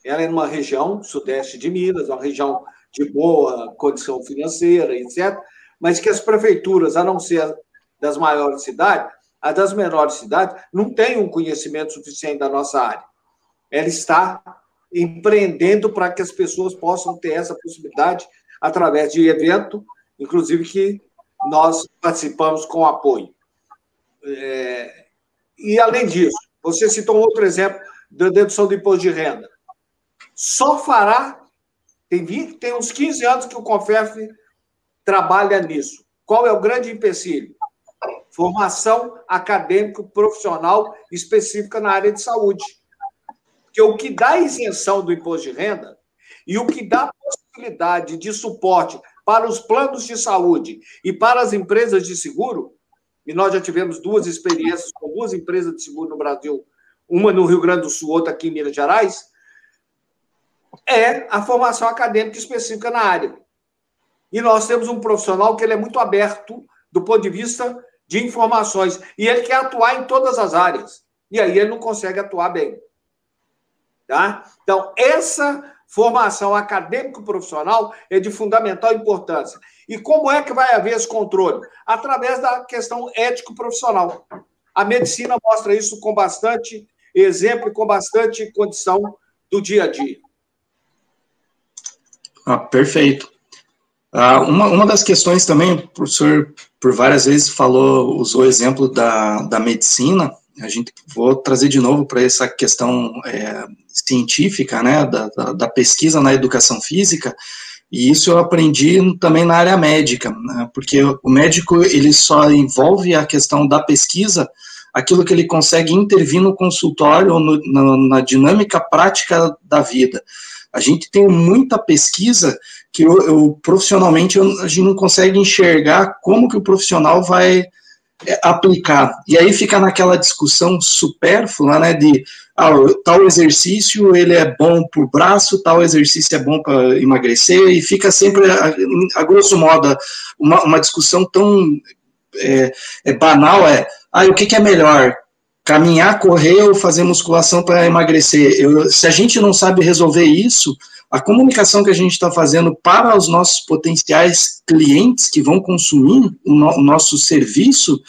Ela é numa região, sudeste de Minas, uma região de boa condição financeira, etc., mas que as prefeituras, a não ser das maiores cidades, as das menores cidades, não têm um conhecimento suficiente da nossa área. Ela está empreendendo para que as pessoas possam ter essa possibilidade através de evento, inclusive que nós participamos com apoio. E, além disso, você citou outro exemplo da dedução do imposto de renda. Só fará, tem uns 15 anos que o CONFEF trabalha nisso. Qual é o grande empecilho? Formação acadêmico-profissional específica na área de saúde. Porque o que dá isenção do imposto de renda e o que dá possibilidade de suporte para os planos de saúde e para as empresas de seguro, e nós já tivemos 2 experiências com 2 empresas de seguro no Brasil, uma no Rio Grande do Sul, outra aqui em Minas Gerais, é a formação acadêmica específica na área. E nós temos um profissional que ele é muito aberto do ponto de vista de informações, e ele quer atuar em todas as áreas, e aí ele não consegue atuar bem. Tá? Então, essa formação acadêmico-profissional é de fundamental importância. E como é que vai haver esse controle? Através da questão ético-profissional. A medicina mostra isso com bastante exemplo e com bastante condição do dia a dia. Ah, perfeito. Uma das questões também, o professor, por várias vezes, usou o exemplo da medicina. A gente vou trazer de novo para essa questão científica, né, da pesquisa na educação física, e isso eu aprendi também na área médica, né, porque o médico, ele só envolve a questão da pesquisa, aquilo que ele consegue intervir no consultório ou na dinâmica prática da vida. A gente tem muita pesquisa que profissionalmente a gente não consegue enxergar como que o profissional vai aplicar, e aí fica naquela discussão supérflua, né, de tal exercício ele é bom para o braço, tal exercício é bom para emagrecer, e fica sempre, a grosso modo, uma discussão tão banal, o que é melhor, caminhar, correr ou fazer musculação para emagrecer? Se a gente não sabe resolver isso, a comunicação que a gente está fazendo para os nossos potenciais clientes que vão consumir o nosso serviço,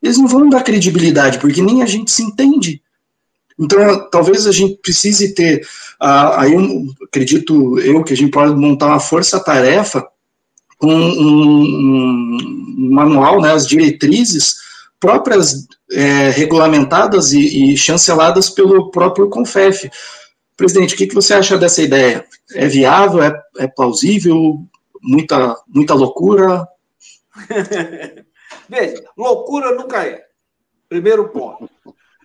eles não vão dar credibilidade, porque nem a gente se entende. Então, talvez a gente precise ter, acredito eu, que a gente pode montar uma força-tarefa com um manual, né, as diretrizes próprias, regulamentadas e chanceladas pelo próprio CONFEF. Presidente, o que você acha dessa ideia? É viável? É plausível? Muita loucura? Veja, loucura nunca é. Primeiro ponto.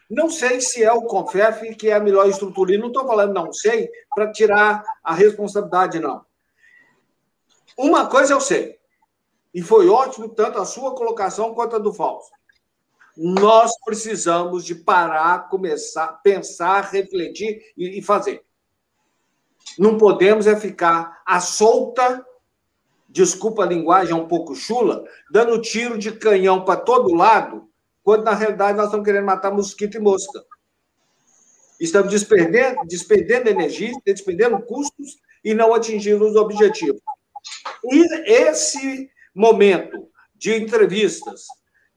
Não sei se é o CONFEF que é a melhor estrutura. E não estou falando não sei para tirar a responsabilidade, não. Uma coisa eu sei, e foi ótimo tanto a sua colocação quanto a do Fausto. Nós precisamos de parar, começar, pensar, refletir e fazer. Não podemos ficar à solta, desculpa a linguagem um pouco chula, dando tiro de canhão para todo lado, quando na realidade nós estamos querendo matar mosquito e mosca. Estamos despendendo energia, despendendo custos e não atingindo os objetivos. E esse momento de entrevistas,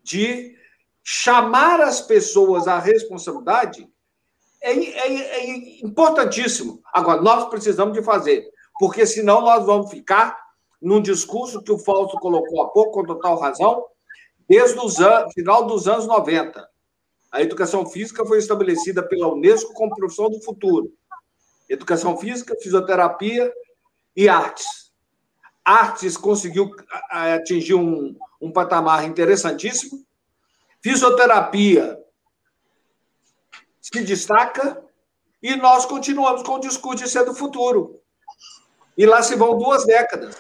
de chamar as pessoas à responsabilidade, é importantíssimo. Agora, nós precisamos de fazer, porque senão nós vamos ficar num discurso que o Fausto colocou há pouco, com total razão, desde o final dos anos 90. A educação física foi estabelecida pela Unesco como profissão do futuro. Educação física, fisioterapia e artes. Artes conseguiu atingir um patamar interessantíssimo. Fisioterapia se destaca e nós continuamos com o discurso de ser do futuro. E lá se vão 2 décadas.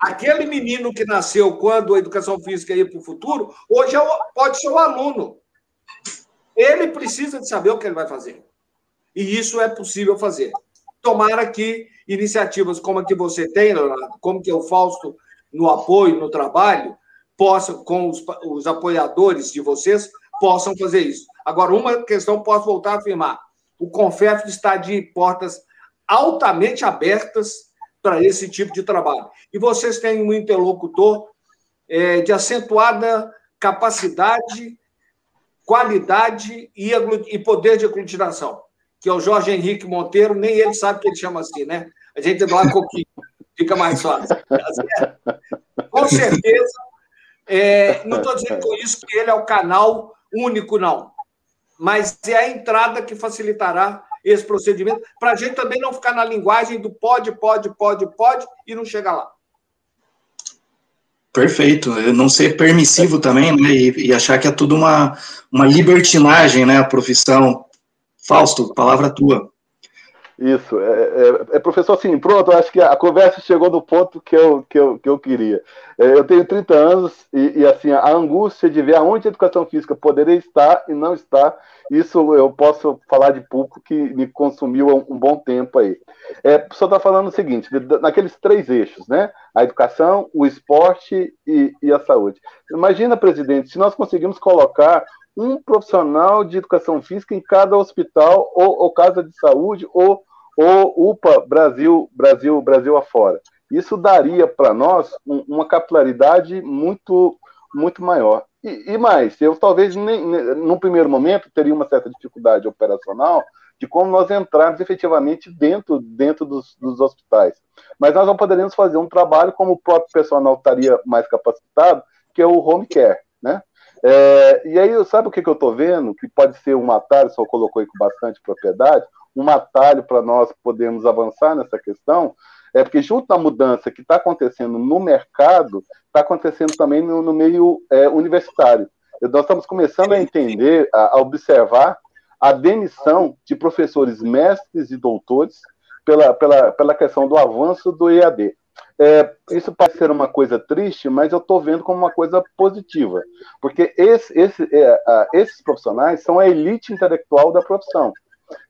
Aquele menino que nasceu quando a educação física ia para o futuro, hoje pode ser um aluno. Ele precisa de saber o que ele vai fazer. E isso é possível fazer. Tomara que iniciativas como a que você tem, Leonardo, como que é o Fausto no apoio, no trabalho, possam, com os apoiadores de vocês, possam fazer isso. Agora, uma questão posso voltar a afirmar. O CONFEF está de portas altamente abertas para esse tipo de trabalho. E vocês têm um interlocutor de acentuada capacidade, qualidade e poder de aglutinação, que é o Jorge Henrique Monteiro, nem ele sabe que ele chama assim, né? A gente dá uma coquinha, fica mais fácil. Com certeza, não estou dizendo com isso que ele é o canal único, não, mas é a entrada que facilitará esse procedimento, para a gente também não ficar na linguagem do pode e não chega lá. Perfeito, não ser permissivo também, né, e achar que é tudo uma libertinagem, né, a profissão. Fausto, palavra tua. Isso, professor, assim, pronto, acho que a conversa chegou no ponto que eu queria. Eu tenho 30 anos e, assim, a angústia de ver aonde a educação física poderia estar e não está, isso eu posso falar de público que me consumiu há um bom tempo aí. O professor está falando o seguinte, naqueles 3 eixos, né? A educação, o esporte e a saúde. Imagina, presidente, se nós conseguimos colocar um profissional de educação física em cada hospital ou casa de saúde ou UPA Brasil afora. Isso daria para nós uma capilaridade muito, muito maior. E mais, eu talvez, num primeiro momento, teria uma certa dificuldade operacional de como nós entrarmos efetivamente dentro dos hospitais. Mas nós não poderíamos fazer um trabalho como o próprio personal estaria mais capacitado, que é o home care, né? E aí, sabe o que eu estou vendo? Que pode ser um atalho, só colocou aí com bastante propriedade, um atalho para nós podermos avançar nessa questão, porque junto da mudança que está acontecendo no mercado, está acontecendo também no meio universitário. Nós estamos começando a entender, a observar a demissão de professores mestres e doutores pela questão do avanço do EAD. Isso pode ser uma coisa triste, mas eu estou vendo como uma coisa positiva, porque esses profissionais são a elite intelectual da profissão,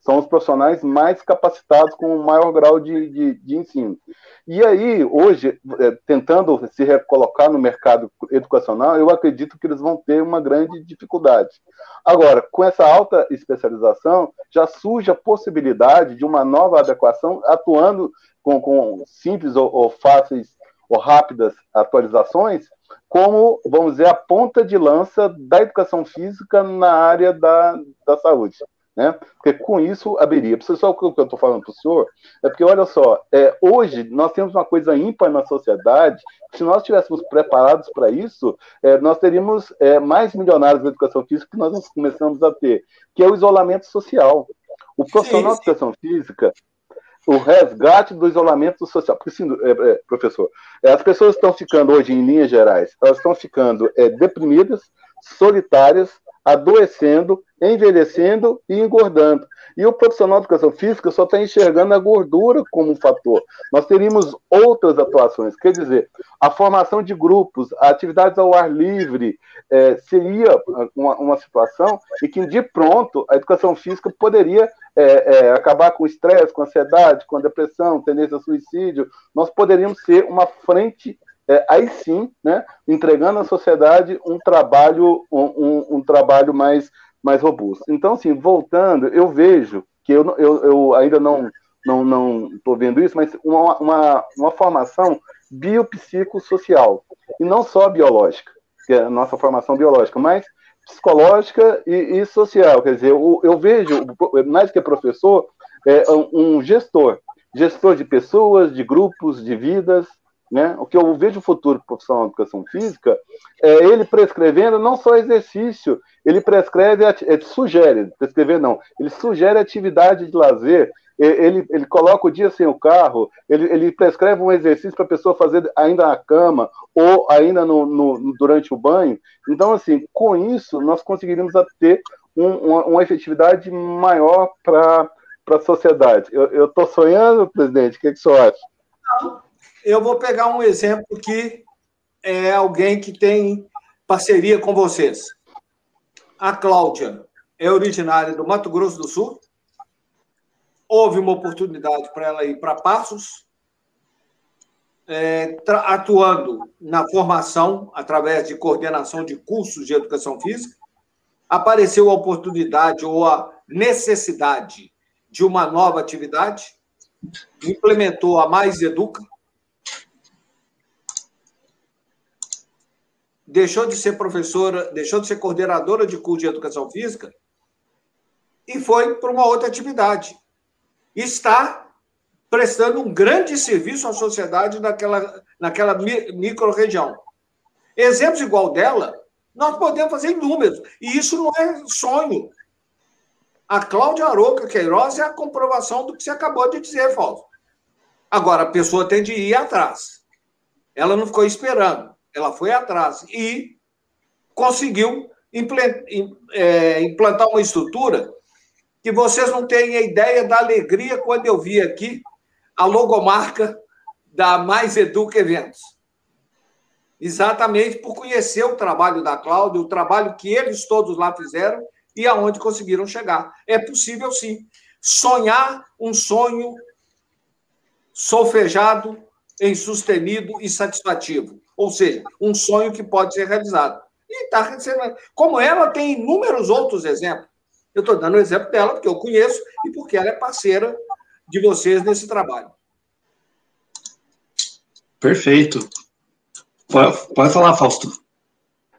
são os profissionais mais capacitados com o maior grau de ensino. E aí, hoje, tentando se recolocar no mercado educacional, eu acredito que eles vão ter uma grande dificuldade. Agora, com essa alta especialização, já surge a possibilidade de uma nova adequação, atuando com simples ou fáceis ou rápidas atualizações, como, vamos dizer, a ponta de lança da educação física na área da saúde, né? Porque com isso abriria. Só o que eu estou falando para o senhor é porque, olha só, hoje nós temos uma coisa ímpar na sociedade. Se nós estivéssemos preparados para isso, nós teríamos mais milionários na educação física que nós começamos a ter, que é o isolamento social. O profissional de educação física, o resgate do isolamento social. Porque, sim, professor, as pessoas estão ficando hoje, em linhas gerais, elas estão ficando deprimidas, solitárias, adoecendo, envelhecendo e engordando. E o profissional de educação física só está enxergando a gordura como um fator. Nós teríamos outras atuações, quer dizer, a formação de grupos, atividades ao ar livre, seria uma situação em que, de pronto, a educação física poderia acabar com o estresse, com a ansiedade, com a depressão, tendência a suicídio. Nós poderíamos ser uma frente, aí sim, né, entregando à sociedade um trabalho mais mais robusto. Então, assim, voltando, eu vejo que eu ainda não estou vendo isso, mas uma formação biopsicossocial, e não só biológica, que é a nossa formação biológica, mas psicológica e social. Quer dizer, eu vejo, mais que professor, um gestor de pessoas, de grupos, de vidas, né? O que eu vejo o futuro profissional de educação física é ele prescrevendo não só exercício, ele prescreve, ele sugere atividade de lazer, ele coloca o dia sem o carro, ele prescreve um exercício para a pessoa fazer ainda na cama ou ainda durante o banho. Então, assim, com isso, nós conseguiríamos ter uma efetividade maior para a sociedade. Eu estou sonhando, presidente? O que você acha? Não. Eu vou pegar um exemplo que é alguém que tem parceria com vocês. A Cláudia é originária do Mato Grosso do Sul. Houve uma oportunidade para ela ir para Passos, atuando na formação, através de coordenação de cursos de educação física. Apareceu a oportunidade ou a necessidade de uma nova atividade, implementou a Mais Educa, deixou de ser professora, deixou de ser coordenadora de curso de educação física e foi para uma outra atividade. Está prestando um grande serviço à sociedade naquela micro-região. Exemplos igual dela, nós podemos fazer inúmeros. E isso não é sonho. A Cláudia Aroca Queiroz é a comprovação do que você acabou de dizer, Fausto. Agora, a pessoa tem de ir atrás. Ela não ficou esperando. Ela foi atrás e conseguiu implantar uma estrutura que vocês não têm a ideia da alegria quando eu vi aqui a logomarca da Mais Educa Eventos. Exatamente por conhecer o trabalho da Cláudia, o trabalho que eles todos lá fizeram e aonde conseguiram chegar. É possível, sim. Sonhar um sonho solfejado, insustenido e satisfativo. Ou seja, um sonho que pode ser realizado. E está acontecendo. Como ela tem inúmeros outros exemplos. Eu estou dando o exemplo dela, porque eu conheço e porque ela é parceira de vocês nesse trabalho. Perfeito. Pode falar, Fausto.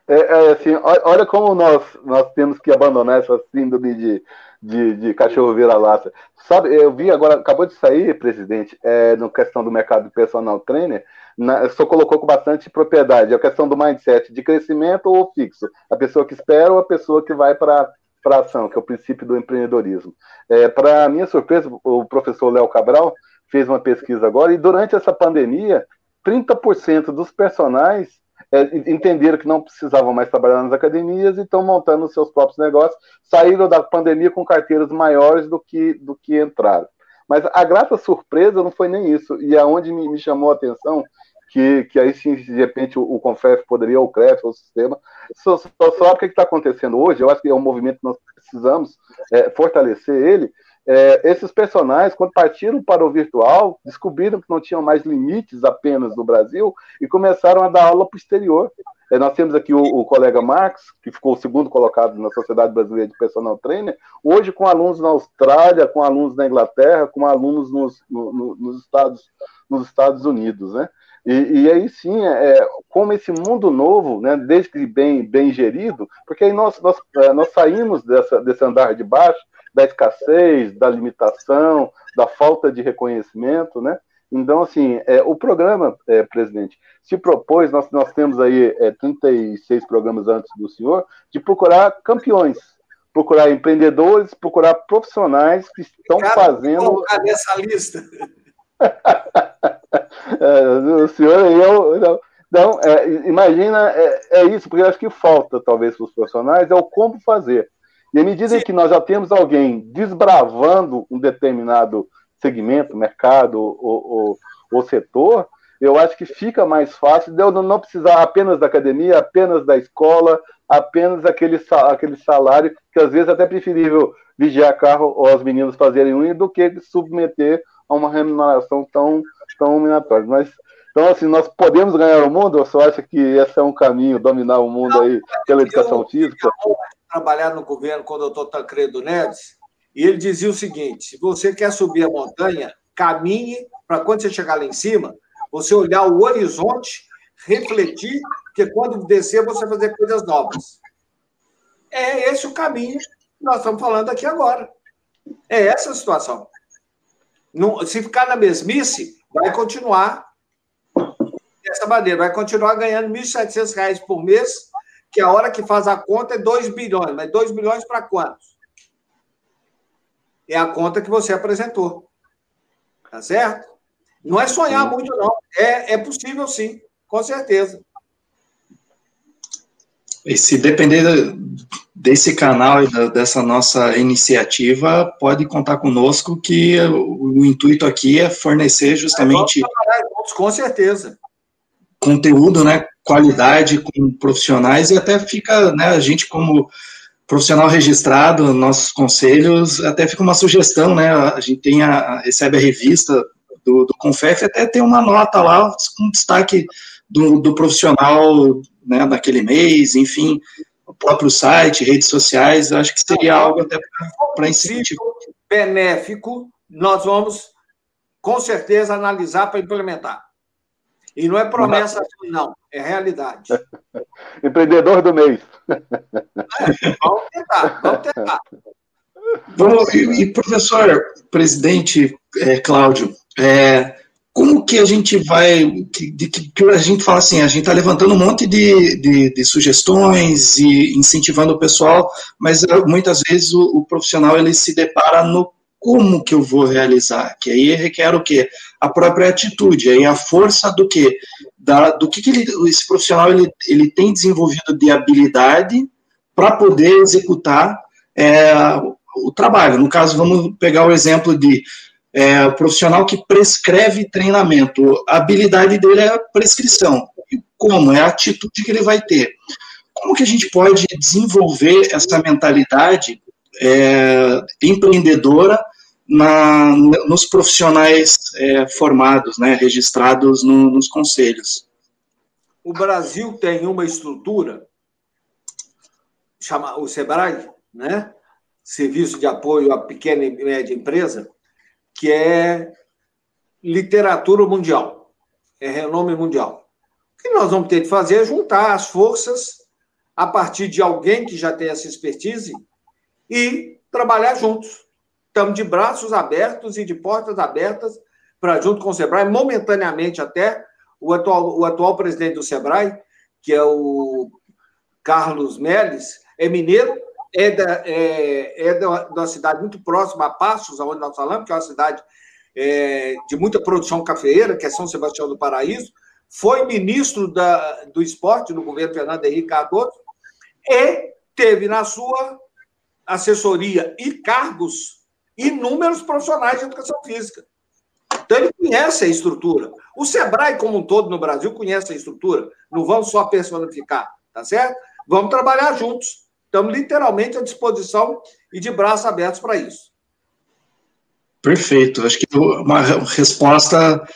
Assim, olha como nós temos que abandonar essa síndrome de cachorro vira-lata. Sabe, eu vi agora, acabou de sair, presidente, na questão do mercado de personal trainer, só colocou com bastante propriedade, a questão do mindset, de crescimento ou fixo, a pessoa que espera ou a pessoa que vai para a ação, que é o princípio do empreendedorismo. Para minha surpresa, o professor Léo Cabral fez uma pesquisa agora, e durante essa pandemia, 30% dos personagens entenderam que não precisavam mais trabalhar nas academias e estão montando os seus próprios negócios, saíram da pandemia com carteiras maiores do que entraram. Mas a grata surpresa não foi nem isso, e aonde me chamou a atenção, que aí sim, de repente, o CONFEF poderia, ou o CREF, ou o sistema, só o que está acontecendo hoje, eu acho que é um movimento que nós precisamos fortalecer ele. Esses personagens, quando partiram para o virtual, descobriram que não tinham mais limites apenas no Brasil e começaram a dar aula para o exterior. Nós temos aqui o colega Max, que ficou o segundo colocado na Sociedade Brasileira de Personal Trainer, hoje com alunos na Austrália, com alunos na Inglaterra, com alunos nos Estados Unidos, né? E aí sim, como esse mundo novo, né, desde que bem gerido, porque aí nós saímos desse andar de baixo, da escassez, da limitação, da falta de reconhecimento, né? Então, assim, o programa, presidente, se propôs, nós temos aí 36 programas antes do senhor, de procurar campeões, procurar empreendedores, procurar profissionais que estão fazendo... Colocar nessa lista... o senhor e eu não, imagina, é isso, porque eu acho que falta talvez para os profissionais é o como fazer, e à medida que nós já temos alguém desbravando um determinado segmento, mercado ou setor, eu acho que fica mais fácil de eu não precisar apenas da academia, apenas da escola, apenas aquele salário, que às vezes é até preferível vigiar carro ou os meninos fazerem unha do que submeter a uma remuneração tão minatória. Mas Então, assim, nós podemos ganhar o mundo, ou só acha que esse é um caminho, dominar o mundo aí pela educação física? Eu trabalhar no governo com o doutor Tancredo Neves, e ele dizia o seguinte: se você quer subir a montanha, caminhe para quando você chegar lá em cima, você olhar o horizonte, refletir, porque quando descer você vai fazer coisas novas. É esse o caminho que nós estamos falando aqui agora. É essa a situação. Não, se ficar na mesmice, vai continuar dessa maneira, vai continuar ganhando R$ 1.700 por mês, que a hora que faz a conta é 2 bilhões. Mas 2 bilhões para quantos? É a conta que você apresentou. Tá certo? Não é sonhar muito, não. É possível, sim. Com certeza. E se depender desse canal e dessa nossa iniciativa, pode contar conosco, que o intuito aqui é fornecer justamente... Com certeza. Conteúdo, né, qualidade, com profissionais, e até fica, né, a gente como profissional registrado, nossos conselhos, até fica uma sugestão, né, a gente tem recebe a revista do CONFEF, até tem uma nota lá com destaque do profissional, né, daquele mês, enfim, o próprio site, redes sociais, acho que seria algo até para incentivar. Benéfico, nós vamos, com certeza, analisar para implementar. E não é promessa, não, é realidade. Empreendedor do mês. Vamos tentar. E, professor, presidente Cláudio, como que a gente vai... Que a gente fala assim, a gente está levantando um monte de sugestões e incentivando o pessoal, mas muitas vezes o profissional ele se depara no como que eu vou realizar, que aí requer o quê? A própria atitude, aí a força do quê? Esse profissional ele tem desenvolvido de habilidade para poder executar o trabalho. No caso, vamos pegar o exemplo de o profissional que prescreve treinamento. A habilidade dele é a prescrição. E como? É a atitude que ele vai ter. Como que a gente pode desenvolver essa mentalidade empreendedora nos profissionais formados, né, registrados nos conselhos? O Brasil tem uma estrutura, chama o SEBRAE, né, Serviço de Apoio à Pequena e Média Empresa, que é literatura mundial, é renome mundial. O que nós vamos ter que fazer é juntar as forças a partir de alguém que já tem essa expertise e trabalhar juntos. Estamos de braços abertos e de portas abertas para, junto com o SEBRAE, momentaneamente até, o atual presidente do SEBRAE, que é o Carlos Melles, é mineiro, é da cidade muito próxima a Passos, aonde nós falamos, que é uma cidade de muita produção cafeeira, que é São Sebastião do Paraíso, foi ministro do esporte no governo Fernando Henrique Cardoso e teve na sua assessoria e cargos inúmeros profissionais de educação física. Então, ele conhece a estrutura. O SEBRAE, como um todo, no Brasil, conhece a estrutura. Não vamos só personificar, tá certo? Vamos trabalhar juntos. Estamos literalmente à disposição e de braços abertos para isso. Perfeito. Acho que uma resposta,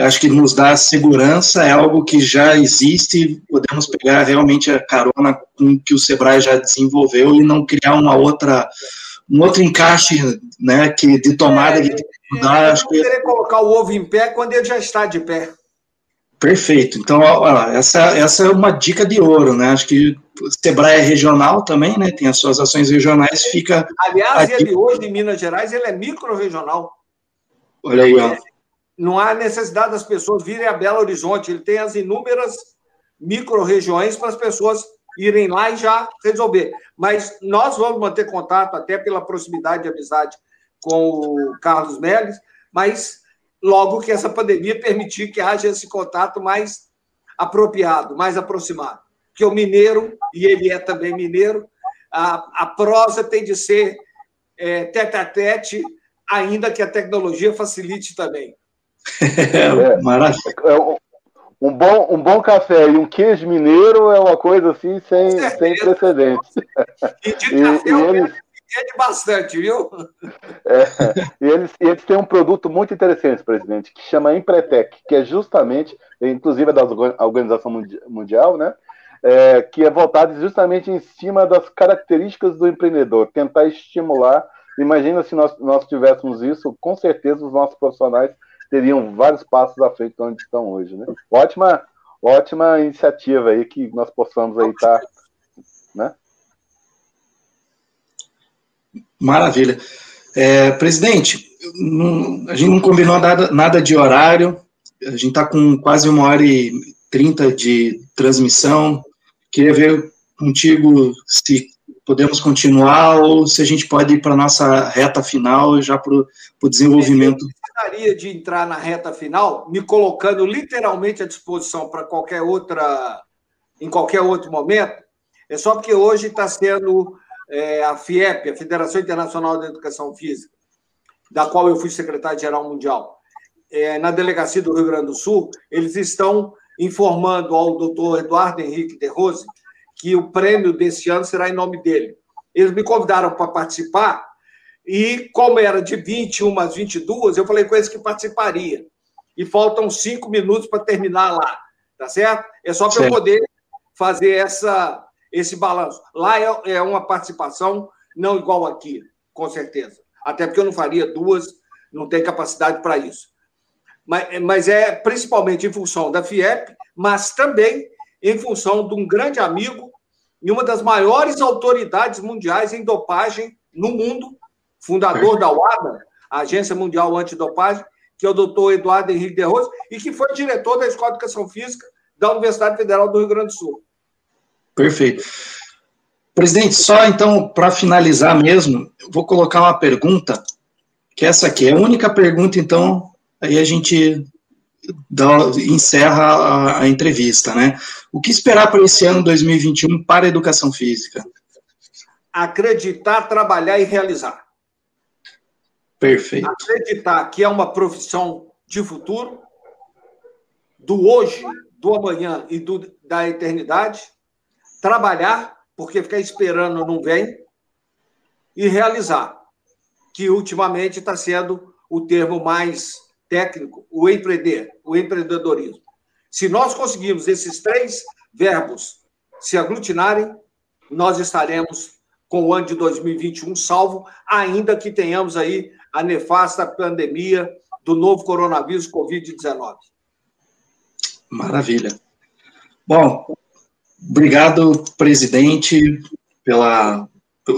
acho que nos dá segurança, é algo que já existe, podemos pegar realmente a carona com que o SEBRAE já desenvolveu e não criar uma outra... Um outro encaixe, né, que de tomada... acho que ele colocar o ovo em pé quando ele já está de pé. Perfeito. Então, essa é uma dica de ouro, né? Acho que o SEBRAE é regional também, né? Tem as suas ações regionais, fica... Aliás, ele hoje, em Minas Gerais, ele é micro-regional. Olha aí, ó. Não há necessidade das pessoas virem a Belo Horizonte. Ele tem as inúmeras micro-regiões para as pessoas irem lá e já resolver. Mas nós vamos manter contato, até pela proximidade de amizade com o Carlos Melles, mas logo que essa pandemia permitir que haja esse contato mais apropriado, mais aproximado. Porque o mineiro, e ele é também mineiro, a prosa tem de ser tete-a-tete, ainda que a tecnologia facilite também. Maravilha. Um bom café e um queijo mineiro é uma coisa assim sem precedentes. E de café, entende bastante, viu? É, eles têm um produto muito interessante, presidente, que chama Empretec, que é justamente, inclusive é da Organização Mundial, né? É, que é voltado justamente em cima das características do empreendedor, tentar estimular. Imagina se nós tivéssemos isso, com certeza os nossos profissionais teriam vários passos à frente de onde estão hoje, né? Ótima iniciativa aí que nós possamos aí estar, né? Maravilha. Presidente, a gente não combinou nada de horário, a gente está com quase 1h30 de transmissão. Queria ver contigo se podemos continuar ou se a gente pode ir para a nossa reta final já para o desenvolvimento. Eu gostaria de entrar na reta final, me colocando literalmente à disposição para em qualquer outro momento. É só porque hoje está sendo a FIEP, a Federação Internacional de Educação Física, da qual eu fui secretário-geral mundial, na delegacia do Rio Grande do Sul, eles estão informando ao doutor Eduardo Henrique de Rose que o prêmio desse ano será em nome dele. Eles me convidaram para participar e, como era de 21 às 22, eu falei com eles que participaria. E faltam 5 minutos para terminar lá, tá certo? É só para eu poder fazer esse balanço. Lá é uma participação não igual aqui, com certeza. Até porque eu não faria duas, não tenho capacidade para isso. Mas é principalmente em função da FIEP, mas também em função de um grande amigo e uma das maiores autoridades mundiais em dopagem no mundo, fundador da WADA, a Agência Mundial Antidopagem, que é o doutor Eduardo Henrique de Rose, e que foi diretor da Escola de Educação Física da Universidade Federal do Rio Grande do Sul. Perfeito. Presidente, só então, para finalizar mesmo, eu vou colocar uma pergunta, que essa aqui é a única pergunta, então, aí a gente encerra a entrevista, né? O que esperar para esse ano 2021 para a educação física? Acreditar, trabalhar e realizar. Perfeito. Acreditar que é uma profissão de futuro, do hoje, do amanhã e da eternidade. Trabalhar, porque ficar esperando não vem. E realizar, que ultimamente está sendo o termo mais técnico, o empreendedorismo. Se nós conseguirmos esses 3 verbos se aglutinarem, nós estaremos com o ano de 2021 salvo, ainda que tenhamos aí a nefasta pandemia do novo coronavírus Covid-19. Maravilha. Bom, obrigado, presidente, por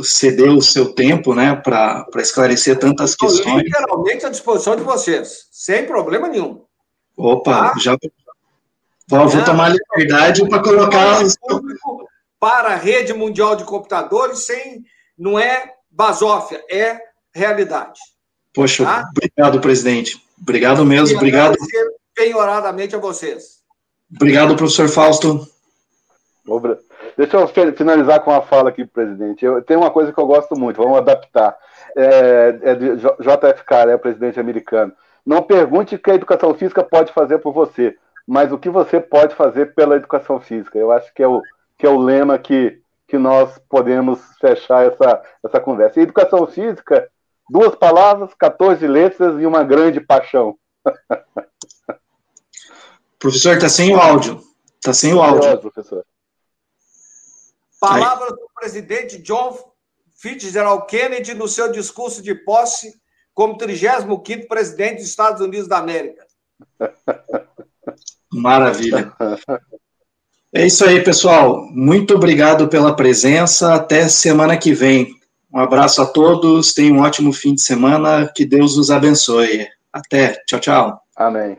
ceder o seu tempo, né, para esclarecer tantas questões. Literalmente à disposição de vocês, sem problema nenhum. Opa, tá? Vou tomar liberdade para colocar... Para a rede mundial de computadores, não é basófia, é realidade. Poxa, tá? Obrigado, presidente. Obrigado mesmo, obrigado. Penhoradamente a vocês. Obrigado, professor Fausto. Obrigado. Deixa eu finalizar com uma fala aqui, presidente. Tem uma coisa que eu gosto muito, vamos adaptar. É de JFK, é o presidente americano. Não pergunte o que a educação física pode fazer por você, mas o que você pode fazer pela educação física. Eu acho que é o lema que nós podemos fechar essa conversa. E educação física, 2 palavras, 14 letras e uma grande paixão. Professor, está sem o áudio. Está sem o áudio, professor. Palavras do presidente John Fitzgerald Kennedy no seu discurso de posse como 35º presidente dos Estados Unidos da América. Maravilha. É isso aí, pessoal. Muito obrigado pela presença. Até semana que vem. Um abraço a todos. Tenham um ótimo fim de semana. Que Deus os abençoe. Até. Tchau, tchau. Amém.